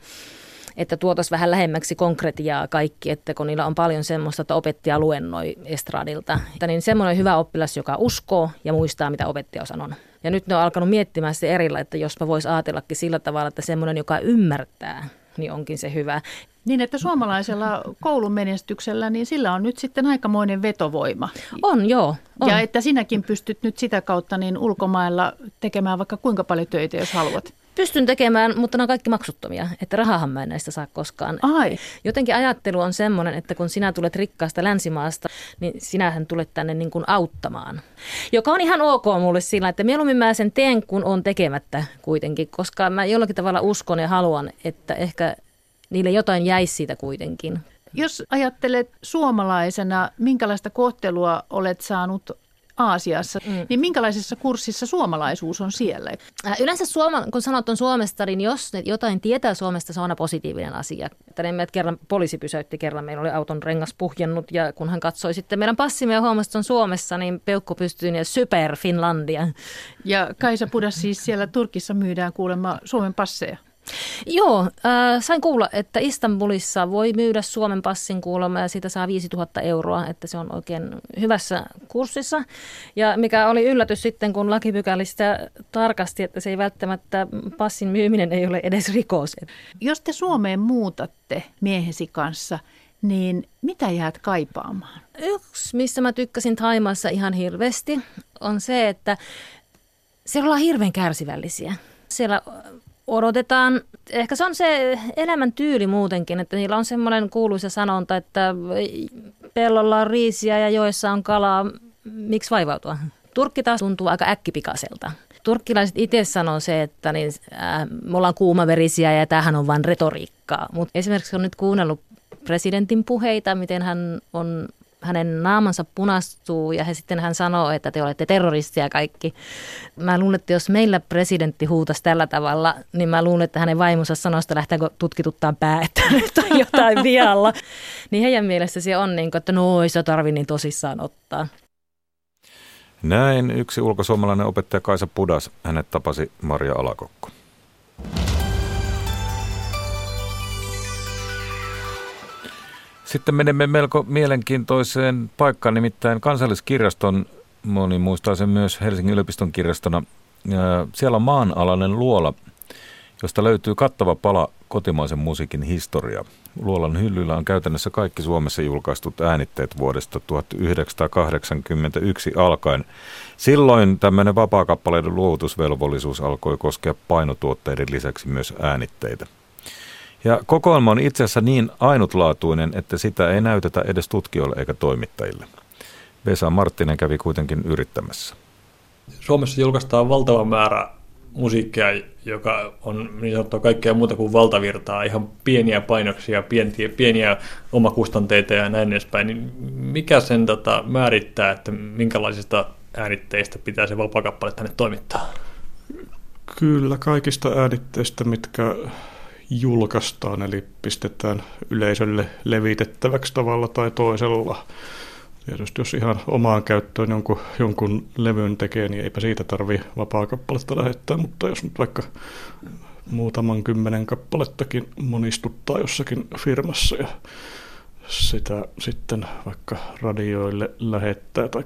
että tuotaisiin vähän lähemmäksi konkretiaa kaikki, että kun niillä on paljon semmoista, että opettaja luennoi estradilta. Niin semmoinen hyvä oppilas, joka uskoo ja muistaa, mitä opettaja on sanonut. Ja nyt ne on alkanut miettimään se erillä, että jospa voisi ajatellakin sillä tavalla, että semmoinen, joka ymmärtää, niin onkin se hyvä. Niin, että suomalaisella koulumenestyksellä, niin sillä on nyt sitten aikamoinen vetovoima. On, joo. On. Ja että sinäkin pystyt nyt sitä kautta niin ulkomailla tekemään vaikka kuinka paljon töitä, jos haluat. Pystyn tekemään, mutta nämä on kaikki maksuttomia, että rahahan mä en näistä saa koskaan. Ai. Jotenkin ajattelu on semmoinen, että kun sinä tulet rikkaasta länsimaasta, niin sinähän tulet tänne niin kuin auttamaan. Joka on ihan ok mulle sillä, että mieluummin mä sen teen, kun on tekemättä kuitenkin, koska mä jollakin tavalla uskon ja haluan, että ehkä niille jotain jäisi siitä kuitenkin. Jos ajattelet suomalaisena, minkälaista kohtelua olet saanut Aasiassa, niin minkälaisessa kurssissa suomalaisuus on siellä? Yleensä kun sanot on Suomesta, niin jos jotain tietää Suomesta, se on aina positiivinen asia. Kerran poliisi pysäytti, kerran meillä oli auton rengas puhjennut ja kun hän katsoi sitten meidän passimme ja huomasi, että on Suomessa, niin peukku pystyyn ja super Finlandia. Ja Kaisa Pudas, siis siellä Turkissa myydään kuulemma Suomen passeja. Joo, sain kuulla, että Istanbulissa voi myydä Suomen passin kuulemma ja siitä saa 5 000 euroa, että se on oikein hyvässä kurssissa. Ja mikä oli yllätys sitten, kun lakipykälistä tarkasti, että se ei välttämättä, passin myyminen ei ole edes rikos. Jos te Suomeen muutatte miehesi kanssa, niin mitä jäät kaipaamaan? Yksi, missä mä tykkäsin Thaimaassa ihan hirveästi, on se, että siellä ollaan hirveän kärsivällisiä. Siellä odotetaan. Ehkä se on se elämäntyyli muutenkin, että niillä on semmoinen kuuluisa sanonta, että pellolla on riisiä ja joissa on kalaa. Miksi vaivautua? Turkki taas tuntuu aika äkkipikaiselta. Turkkilaiset itse sanoo se, että niin, me ollaan kuumaverisiä ja tämähän on vain retoriikkaa. Mutta esimerkiksi on nyt kuunnellut presidentin puheita, miten hän on hänen naamansa punastuu ja sitten hän sanoo, että te olette terroristia kaikki. Mä luulen, että jos meillä presidentti huutaisi tällä tavalla, niin mä luulen, että hänen vaimonsa sanoista lähtääkö tutkituttaan pää, että nyt on jotain vialla. Niin heidän mielessä se on niin kuin, että no ei se tarvitse niin tosissaan ottaa. Näin yksi ulkosuomalainen opettaja Kaisa Pudas. Hänet tapasi Marja Alakokko. Sitten menemme melko mielenkiintoiseen paikkaan, nimittäin Kansalliskirjaston, moni muistaa sen myös Helsingin yliopiston kirjastona. Siellä on maanalainen luola, josta löytyy kattava pala kotimaisen musiikin historiaa. Luolan hyllyllä on käytännössä kaikki Suomessa julkaistut äänitteet vuodesta 1981 alkaen. Silloin tämmöinen vapaakappaleiden luovutusvelvollisuus alkoi koskea painotuotteiden lisäksi myös äänitteitä. Ja kokoelma on itse asiassa niin ainutlaatuinen, että sitä ei näytetä edes tutkijoille eikä toimittajille. Vesa Marttinen kävi kuitenkin yrittämässä. Suomessa julkaistaan valtava määrä musiikkia, joka on niin sanottua kaikkea muuta kuin valtavirtaa, ihan pieniä painoksia, pieniä omakustanteita ja näin edespäin. Niin mikä sen määrittää, että minkälaisista äänitteistä pitää se vapaakappale tänne toimittaa? Kyllä, kaikista äänitteistä, mitkä julkaistaan, eli pistetään yleisölle levitettäväksi tavalla tai toisella. Tietysti jos ihan omaan käyttöön jonkun levyn tekee, niin eipä siitä tarvitse vapaakappaletta lähettää, mutta jos nyt vaikka muutaman 10 kappalettakin monistuttaa jossakin firmassa ja sitä sitten vaikka radioille lähettää tai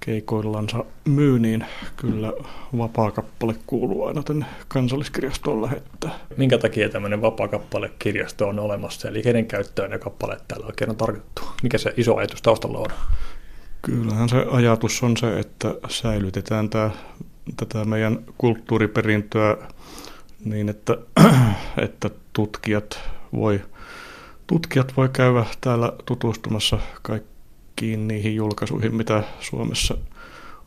keikoillansa myy, niin kyllä vapaakappale kuuluu aina tänne Kansalliskirjastoon lähettää. Minkä takia tämmöinen vapaakappalekirjasto on olemassa, eli kenen käyttöön ne kappaleet täällä oikein on tarkoitettu? Mikä se iso ajatus taustalla on? Kyllähän se ajatus on se, että säilytetään tätä meidän kulttuuriperintöä niin, että tutkijat voi käydä täällä tutustumassa kaikkiin niihin julkaisuihin, mitä Suomessa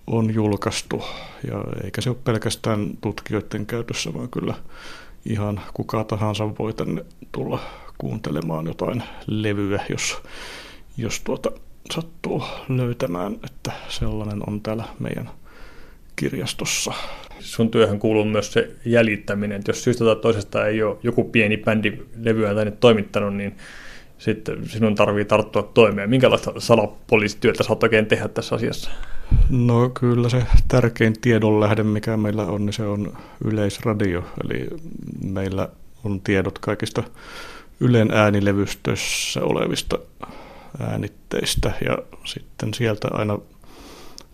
on julkaistu. Ja eikä se ole pelkästään tutkijoiden käytössä, vaan kyllä ihan kuka tahansa voi tänne tulla kuuntelemaan jotain levyä, jos sattuu löytämään, että sellainen on täällä meidän kirjastossa. Sun työhön kuuluu myös se jäljittäminen, että jos syystä tai toisesta ei ole joku pieni bändi levyä tänne toimittanut, niin sitten sinun tarvii tarttua toimeen. Minkälaista salapoliisityötä sä oot oikein tehdä tässä asiassa? No kyllä se tärkein tiedonlähde, mikä meillä on, niin se on Yleisradio. Eli meillä on tiedot kaikista Ylen äänilevystössä olevista äänitteistä ja sitten sieltä aina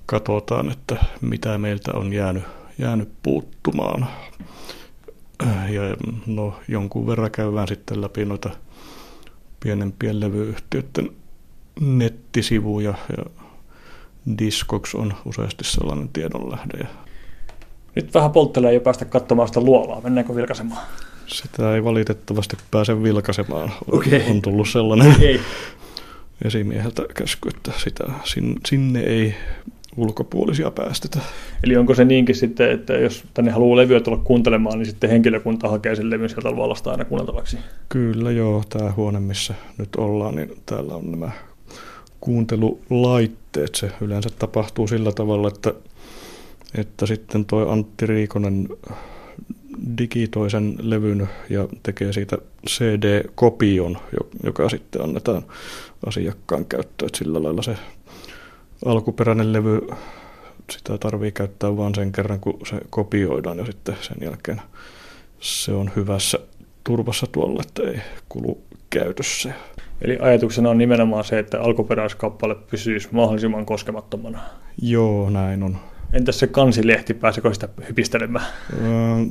katsotaan, että mitä meiltä on jäänyt puuttumaan. Ja no jonkun verran käydään sitten läpi noita pienempien levyyhtiöiden nettisivuja ja Discogs on useasti sellainen tiedonlähde. Nyt vähän polttelee jo päästä katsomaan sitä luolaa. Mennäänkö vilkaisemaan? Sitä ei valitettavasti pääse vilkaisemaan. Okay. On tullut sellainen esimieheltä käsky, että sitä sinne ei ulkopuolisia päästetä. Eli onko se niinkin sitten, että jos tänne haluaa levyä tulla kuuntelemaan, niin sitten henkilökunta hakee sen levyn sieltä luolasta aina kuunneltavaksi? Kyllä joo, tämä huone, missä nyt ollaan, niin täällä on nämä kuuntelulaitteet. Se yleensä tapahtuu sillä tavalla, että sitten toi Antti Riikonen digitoi sen levyn ja tekee siitä CD-kopion, joka sitten annetaan asiakkaan käyttöön. Sillä lailla se alkuperäinen levy, sitä tarvii käyttää vain sen kerran, kun se kopioidaan, ja sitten sen jälkeen se on hyvässä turvassa tuolla, että ei kulu käytössä. Eli ajatuksena on nimenomaan se, että alkuperäiskappale pysyisi mahdollisimman koskemattomana. Joo, näin on. Entäs se kansilehti, pääsekö sitä hypistelemään?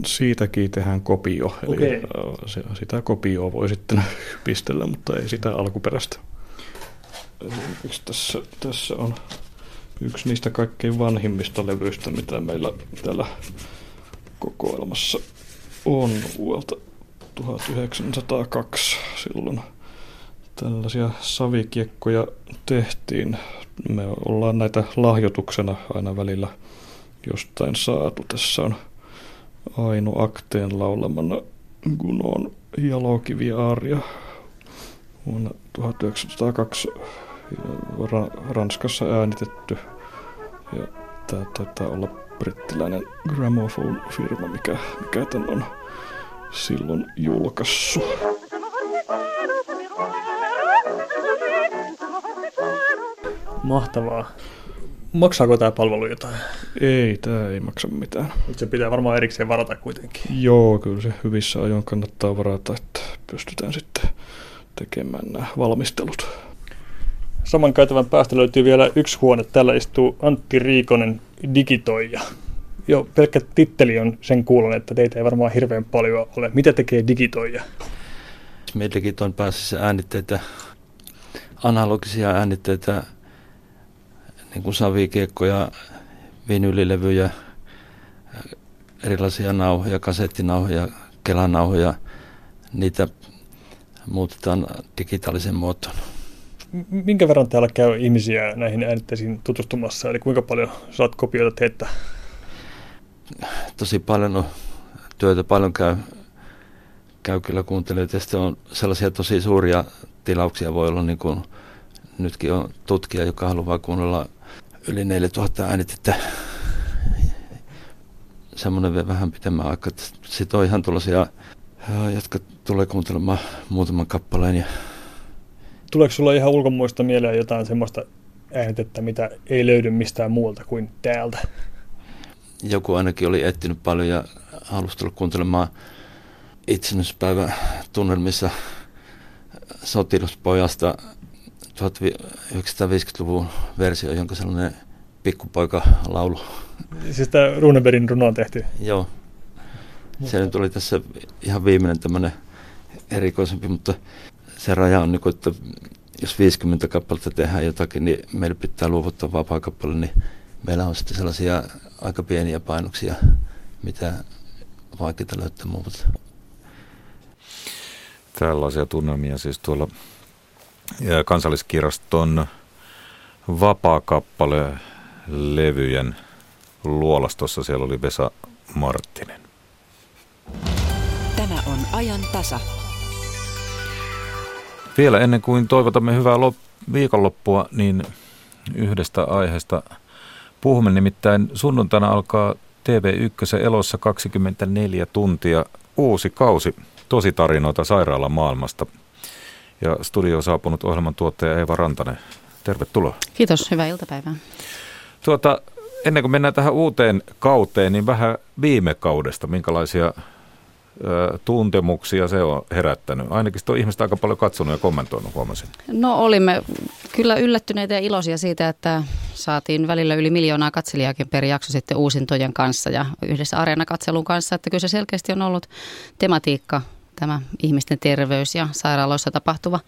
Siitäkin tehdään kopio, eli sitä kopioa voi sitten hypistellä, mutta ei sitä alkuperäistä. Esimerkiksi tässä on yksi niistä kaikkein vanhimmista levyistä, mitä meillä täällä kokoelmassa on vuodelta 1902. Silloin tällaisia savikiekkoja tehtiin. Me ollaan näitä lahjoituksena aina välillä jostain saatu. Tässä on Aino Akteen laulamana Gunon Jalokivi-aaria Vuonna 1902 Ranskassa äänitetty ja tämä taitaa olla brittiläinen Gramophone-firma, mikä tämän on silloin julkaissut. Mahtavaa. Maksaako tämä palvelu jotain? Ei, tämä ei maksa mitään. Nyt se pitää varmaan erikseen varata kuitenkin. Joo, kyllä se hyvissä ajoin kannattaa varata, että pystytään sitten tekemään nämä valmistelut. Saman käytävän päästä löytyy vielä yksi huone. Täällä istuu Antti Riikonen, digitoija. Jo pelkkä titteli on sen kuulon, että teitä ei varmaan hirveän paljon ole. Mitä tekee digitoija? Me digitoin päässä äänitteitä, analogisia äänitteitä, niin kuin savikiekkoja, vinylilevyjä, erilaisia nauhoja, kasettinauhoja, kelanauhoja. Niitä muutetaan digitaalisen muotoon. Minkä verran täällä käy ihmisiä näihin äänitteisiin tutustumassa? Eli kuinka paljon saat kopioita teitä? Tosi paljon on työtä, paljon käy kyllä kuuntelijoita. Sitten on sellaisia tosi suuria tilauksia voi olla, niin kuin nytkin on tutkija, joka haluaa kuunnella yli 4000 äänitettä. Semmoinen vähän pitemmän aikaa. Sitten on ihan tuollaisia, jotka tulee kuuntelemaan muutaman kappaleen. Ja tuleeko sulla ihan ulkomuista mieleen jotain semmoista äänitettä, mitä ei löydy mistään muualta kuin täältä? Joku ainakin oli etsinyt paljon ja halusi tulla kuuntelemaan itsenäisyyspäivän tunnelmissa sotilaspojasta 1950-luvun versio, jonka sellainen pikkupoikalaulu. Siis tämä Runebergin runo on tehty? Joo. Se nyt oli tässä ihan viimeinen tämmöinen erikoisempi, mutta se raja on, että jos 50 kappaletta tehdään jotakin, niin meillä pitää luovuttaa vapaa kappale, niin meillä on sitten sellaisia aika pieniä painoksia, mitä vaikeita löytää muuta. Tällaisia tunnelmia siis tuolla Kansalliskirjaston vapaakappale-levyjen luolastossa. Siellä oli Vesa Marttinen. Tämä on ajan tasa. Vielä ennen kuin toivotamme hyvää viikonloppua, niin yhdestä aiheesta puhumme. Nimittäin sunnuntaina alkaa TV1 Elossa 24 tuntia uusi kausi tositarinoita sairaalan maailmasta. Ja studioon saapunut ohjelman tuottaja Eeva Rantanen. Tervetuloa. Kiitos, hyvää iltapäivää. Ennen kuin mennään tähän uuteen kauteen, niin vähän viime kaudesta, minkälaisia tuntemuksia se on herättänyt. Ainakin sitä on ihmiset aika paljon katsonut ja kommentoinut, huomasin. No olimme kyllä yllättyneitä ja iloisia siitä, että saatiin välillä yli 1 miljoonaa katselijaakin per jakso sitten uusintojen kanssa ja yhdessä areenakatselun kanssa, että kyllä se selkeästi on ollut tematiikka, tämä ihmisten terveys ja sairaaloissa tapahtuva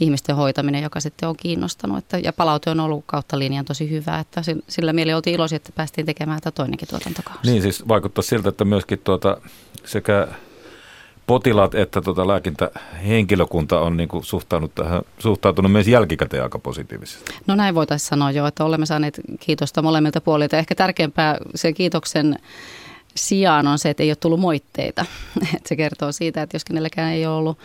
ihmisten hoitaminen, joka sitten on kiinnostanut. Ja palaute on ollut kautta linjan tosi hyvää, että sillä mielellä oltiin iloisia, että päästiin tekemään tätä toinenkin tuotantokausi. Niin siis vaikuttaa siltä, että myöskin sekä potilaat että lääkintähenkilökunta on niin kuin suhtautunut myös jälkikäteen aika positiivisesti. No näin voitaisiin sanoa jo, että olemme saaneet kiitosta molemmilta puolilta. Ehkä tärkeämpää sen kiitoksen sijaan on se, että ei ole tullut moitteita. Et se kertoo siitä, että jos kenelläkään ei ole ollut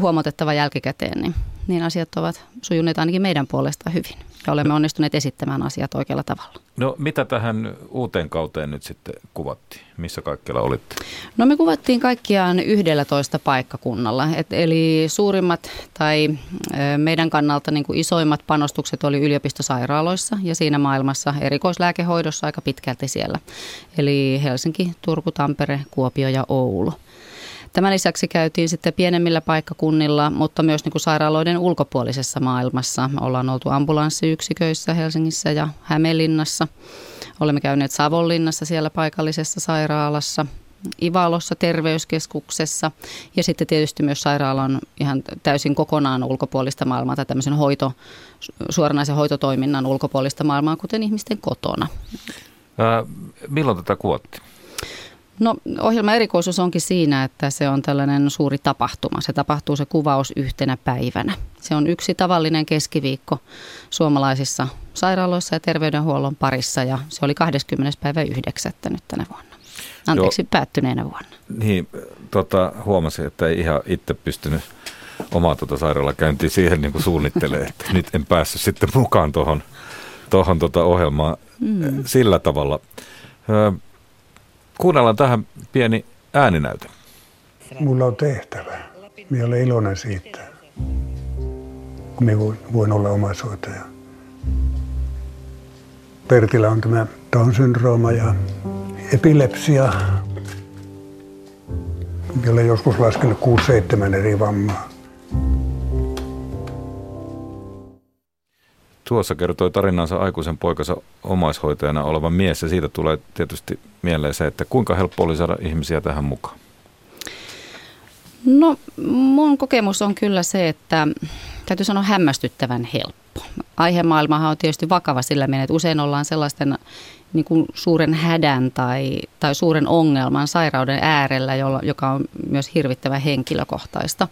huomautettava jälkikäteen, niin asiat ovat sujuneet ainakin meidän puolesta hyvin. Ja olemme onnistuneet esittämään asiat oikealla tavalla. No mitä tähän uuteen kauteen nyt sitten kuvattiin? Missä kaikkialla olitte? No me kuvattiin kaikkiaan 11 paikkakunnalla. Eli suurimmat tai meidän kannalta niin kuin isoimmat panostukset oli yliopistosairaaloissa ja siinä maailmassa erikoislääkehoidossa aika pitkälti siellä. Eli Helsinki, Turku, Tampere, Kuopio ja Oulu. Tämän lisäksi käytiin sitten pienemmillä paikkakunnilla, mutta myös niin kuin sairaaloiden ulkopuolisessa maailmassa. Ollaan oltu ambulanssiyksiköissä Helsingissä ja Hämeenlinnassa. Olemme käyneet Savonlinnassa siellä paikallisessa sairaalassa, Ivalossa terveyskeskuksessa ja sitten tietysti myös sairaalan ihan täysin kokonaan ulkopuolista maailmaa tai tämmöisen suoranaisen hoitotoiminnan ulkopuolista maailmaa, kuten ihmisten kotona. Milloin tätä kuvattiin? No ohjelman erikoisuus onkin siinä, että se on tällainen suuri tapahtuma. Se tapahtuu se kuvaus yhtenä päivänä. Se on yksi tavallinen keskiviikko suomalaisissa sairaaloissa ja terveydenhuollon parissa ja se oli 20.9. nyt tänä vuonna. Anteeksi, joo, päättyneenä vuonna. Niin, huomasin, että ei ihan itse pystynyt omaa sairaalakäyntiä siihen niin kuin suunnittelee, että nyt en päässyt sitten mukaan tuohon ohjelmaan sillä tavalla. Kuunnellaan tähän pieni ääninäyte. Mulla on tehtävä. Minä olen iloinen siitä, kun minä voin olla omaishoitaja. Pertillä on tämä Down-syndrooma ja epilepsia. Minä olen joskus laskenut 6-7 eri vammaa. Tuossa kertoi tarinansa aikuisen poikansa omaishoitajana oleva mies, ja siitä tulee tietysti mieleen se, että kuinka helppo oli saada ihmisiä tähän mukaan? No mun kokemus on kyllä se, että täytyy sanoa hämmästyttävän helppo. Aihemaailmahan on tietysti vakava sillä mielellä, että usein ollaan sellaisten niin kuin suuren hädän tai suuren ongelman, sairauden äärellä, joka on myös hirvittävän henkilökohtaista.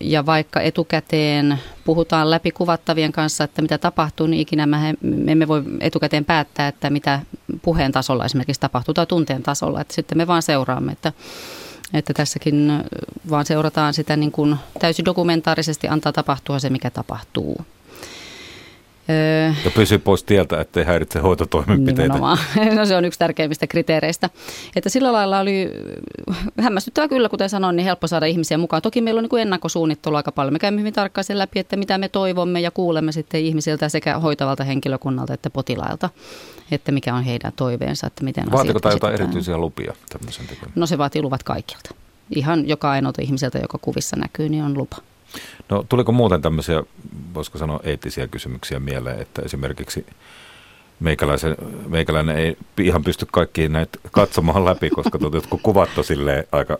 Ja vaikka etukäteen puhutaan läpi kuvattavien kanssa, että mitä tapahtuu, niin ikinä me emme voi etukäteen päättää, että mitä puheen tasolla esimerkiksi tapahtuu tai tunteen tasolla. Että sitten me vaan seuraamme, että tässäkin vaan seurataan sitä niin kuin täysin dokumentaarisesti, antaa tapahtua se, mikä tapahtuu. Ja pysy pois tieltä, ettei häiritse hoitotoimenpiteitä. Nimenomaan. No se on yksi tärkeimmistä kriteereistä. Että sillä lailla oli hämmästyttävä kyllä, kuten sanoin, niin helppo saada ihmisiä mukaan. Toki meillä on niin kuin ennakkosuunnittelu aika paljon. Me käymme hyvin tarkkaan sen läpi, että mitä me toivomme ja kuulemme sitten ihmisiltä sekä hoitavalta henkilökunnalta että potilailta, että mikä on heidän toiveensa, että miten asiat käsitetään. Vaatiko tämä jotain erityisiä lupia tämmöisen tekemiseen? No se vaatii luvat kaikilta. Ihan joka ainoalta ihmiseltä, joka kuvissa näkyy, niin on lupa. No tuliko muuten tämmöisiä, voisiko sanoa, eettisiä kysymyksiä mieleen, että esimerkiksi meikäläinen ei ihan pysty kaikkiin näitä katsomaan läpi, koska jotkut kuvat on silleen aika,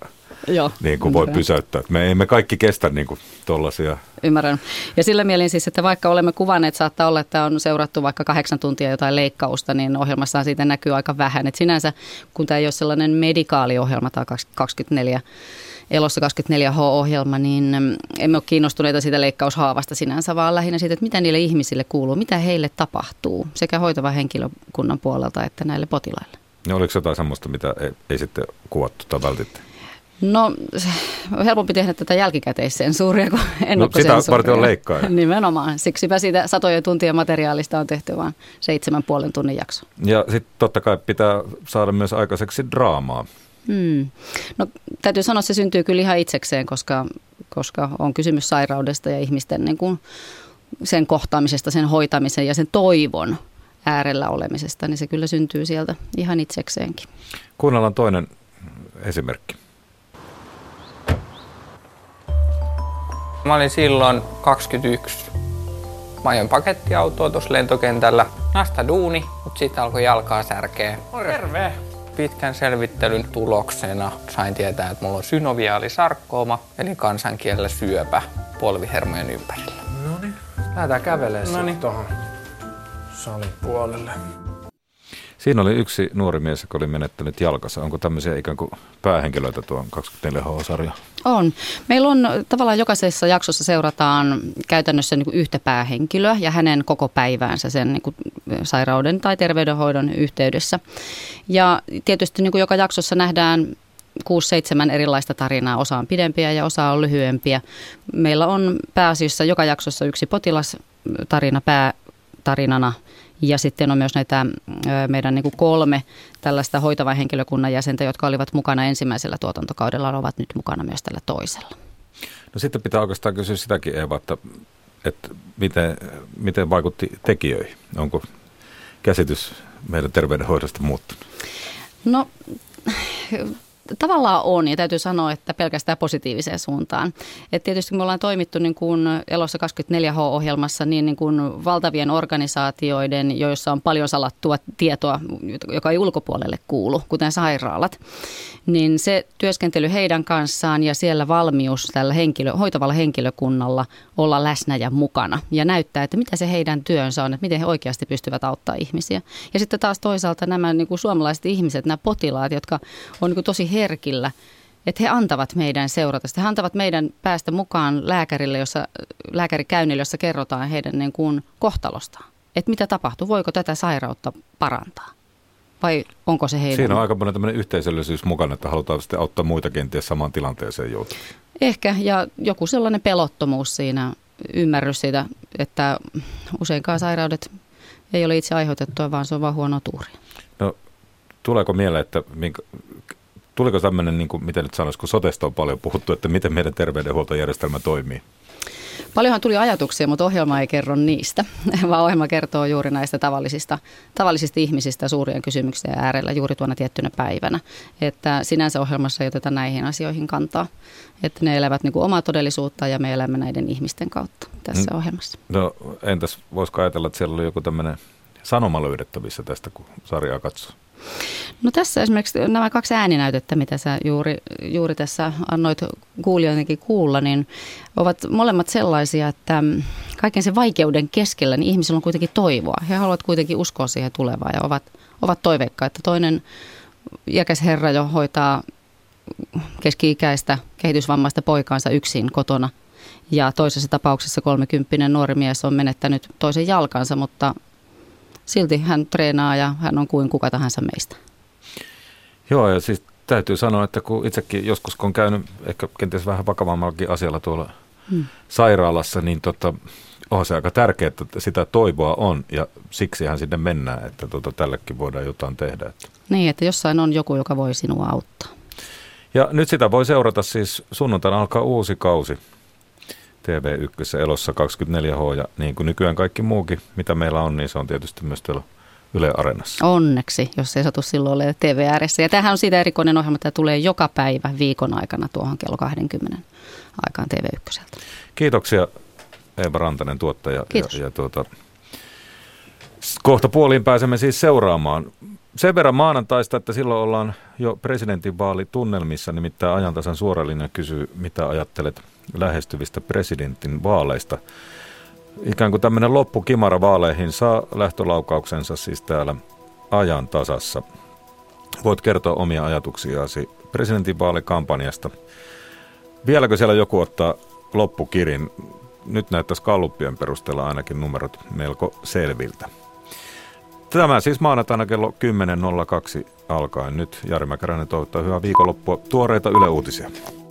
joo, niin kuin voi pysäyttää. Me emme kaikki kestä niin kuin tollaisia. Ymmärrän. Ja sillä mielin siis, että vaikka olemme kuvanneet, saattaa olla, että on seurattu vaikka 8 tuntia jotain leikkausta, niin ohjelmassaan siitä näkyy aika vähän. Et sinänsä, kun tämä ei ole sellainen medikaaliohjelma tai 24 Elossa 24h-ohjelma, niin emme ole kiinnostuneita siitä leikkaushaavasta sinänsä, vaan lähinnä siitä, että mitä niille ihmisille kuuluu, mitä heille tapahtuu, sekä hoitavan henkilökunnan puolelta että näille potilaille. No oliko jotain semmoista, mitä ei sitten kuvattu tai vältitte? No helpompi tehdä tätä jälkikäteissensuuria kuin ennakkosensuuria. No sitä varten on leikkaaja. Nimenomaan. Siksipä siitä satojen tuntien materiaalista on tehty vain 7,5 tunnin jakso. Ja sitten totta kai pitää saada myös aikaiseksi draamaa. No täytyy sanoa, että se syntyy kyllä ihan itsekseen, koska on kysymys sairaudesta ja ihmisten niin kuin sen kohtaamisesta, sen hoitamisen ja sen toivon äärellä olemisesta, niin se kyllä syntyy sieltä ihan itsekseenkin. Kuunnellaan toinen esimerkki. Mä olin silloin 21. Mä ajoin pakettiautoa tuossa lentokentällä. Nasta duuni, mutta siitä alkoi jalkaa särkeä. Terve! Pitkän selvittelyn tuloksena sain tietää, että mulla on synoviaalisarkkooma, eli kansankielellä syöpä polvihermojen ympärillä. Noniin. Lähdetään kävelemään sitten tuohon salin puolelle. Siinä oli yksi nuori mies, joka oli menettänyt jalkansa. Onko tämmöisiä ikään kuin päähenkilöitä tuon 24H-sarja? On. Meillä on tavallaan jokaisessa jaksossa seurataan käytännössä niin kuin yhtä päähenkilöä ja hänen koko päiväänsä sen niin kuin sairauden tai terveydenhoidon yhteydessä. Ja tietysti niin kuin joka jaksossa nähdään 6-7 erilaista tarinaa, osa on pidempiä ja osa on lyhyempiä. Meillä on pääasiassa joka jaksossa yksi potilastarina päätarinana. Ja sitten on myös näitä meidän niin kuin 3 tällaista hoitavan henkilökunnan jäsentä, jotka olivat mukana ensimmäisellä tuotantokaudella, ovat nyt mukana myös tällä toisella. No sitten pitää oikeastaan kysyä sitäkin, Eeva, että miten vaikutti tekijöihin? Onko käsitys meidän terveydenhoidosta muuttunut? No tavallaan on, ja täytyy sanoa, että pelkästään positiiviseen suuntaan. Et tietysti kun me ollaan toimittu niin kuin Elossa 24H-ohjelmassa niin kuin valtavien organisaatioiden, joissa on paljon salattua tietoa, joka ei ulkopuolelle kuulu, kuten sairaalat, niin se työskentely heidän kanssaan ja siellä valmius tällä hoitavalla henkilökunnalla olla läsnä ja mukana ja näyttää, että mitä se heidän työnsä on, että miten he oikeasti pystyvät auttamaan ihmisiä. Ja sitten taas toisaalta nämä niin kuin suomalaiset ihmiset, nämä potilaat, jotka on niin kuin tosi herkillä, että he antavat meidän seurata. He antavat meidän päästä mukaan lääkärille, jossa lääkärikäynnille, jossa kerrotaan heidän niin kuin kohtalostaan. Että mitä tapahtuu, voiko tätä sairautta parantaa. vai onko se heidän? Siinä on aika paljon tämmöinen yhteisöllisyys mukana, että halutaan sitten auttaa muita kenties samaan tilanteeseen joutua. Ehkä, ja joku sellainen pelottomuus siinä, ymmärrys siitä, että useinkaan sairaudet ei ole itse aiheutettua, vaan se on vaan huono tuuri. No, tuleeko mieleen, että tuliko tämmöinen, niin kuin, miten nyt sanoisi, kun sotesta on paljon puhuttu, että miten meidän terveydenhuoltojärjestelmä toimii? Paljonhan tuli ajatuksia, mutta ohjelma ei kerro niistä, vaan ohjelma kertoo juuri näistä tavallisista ihmisistä suurien kysymyksien äärellä juuri tuona tiettynä päivänä. Että sinänsä ohjelmassa ei oteta näihin asioihin kantaa, että ne elävät niin kuin omaa todellisuutta ja me elämme näiden ihmisten kautta tässä ohjelmassa. No entäs voisiko ajatella, että siellä oli joku tämmöinen sanoma löydettävissä tästä, kun sarjaa katsoo? No tässä esimerkiksi nämä kaksi ääninäytettä, mitä sä juuri tässä annoit kuulijoidenkin kuulla, niin ovat molemmat sellaisia, että kaiken sen vaikeuden keskellä niin ihmisillä on kuitenkin toivoa. He haluavat kuitenkin uskoa siihen tulevaan ja ovat toiveikkaita. Toinen iäkäs herra jo hoitaa keski-ikäistä kehitysvammaista poikaansa yksin kotona. Ja toisessa tapauksessa 30 nuori mies on menettänyt toisen jalkansa, mutta silti hän treenaa ja hän on kuin kuka tahansa meistä. Joo, ja siis täytyy sanoa, että kun itsekin joskus kun on käynyt ehkä kenties vähän vakavammallakin asialla tuolla sairaalassa, niin on se aika tärkeää, että sitä toivoa on ja siksihän sinne mennään, että tällekin voidaan jotain tehdä. Niin, että jossain on joku, joka voi sinua auttaa. Ja nyt sitä voi seurata siis sunnuntaina alkaa uusi kausi. TV1 Elossa 24h ja niin kuin nykyään kaikki muukin, mitä meillä on, niin se on tietysti myös täällä Yle Areenassa. Onneksi, jos ei satu silloin ole TV ääressä. Ja tämähän on siitä erikoinen ohjelma, että tulee joka päivä viikon aikana tuohon kello 20 aikaan TV1. Kiitoksia Eeva Rantanen tuottaja. Kiitos. Ja kohta puoliin pääsemme siis seuraamaan. Sen verran maanantaista, että silloin ollaan jo presidentinvaalitunnelmissa, nimittäin ajantasan suorallinen kysyy, mitä ajattelet lähestyvistä presidentin vaaleista. Ikään kuin tämmöinen loppukimara vaaleihin saa lähtölaukauksensa siis täällä ajantasassa. Voit kertoa omia ajatuksiasi presidentinvaalikampanjasta. Vieläkö siellä joku ottaa loppukirin? Nyt näyttäisi galluppien perusteella ainakin numerot melko selviltä. Tämä siis maanantaina kello 10.02 alkaen. Nyt Jari Mäkäräinen toivottaa hyvää viikonloppua. Tuoreita Yle Uutisia.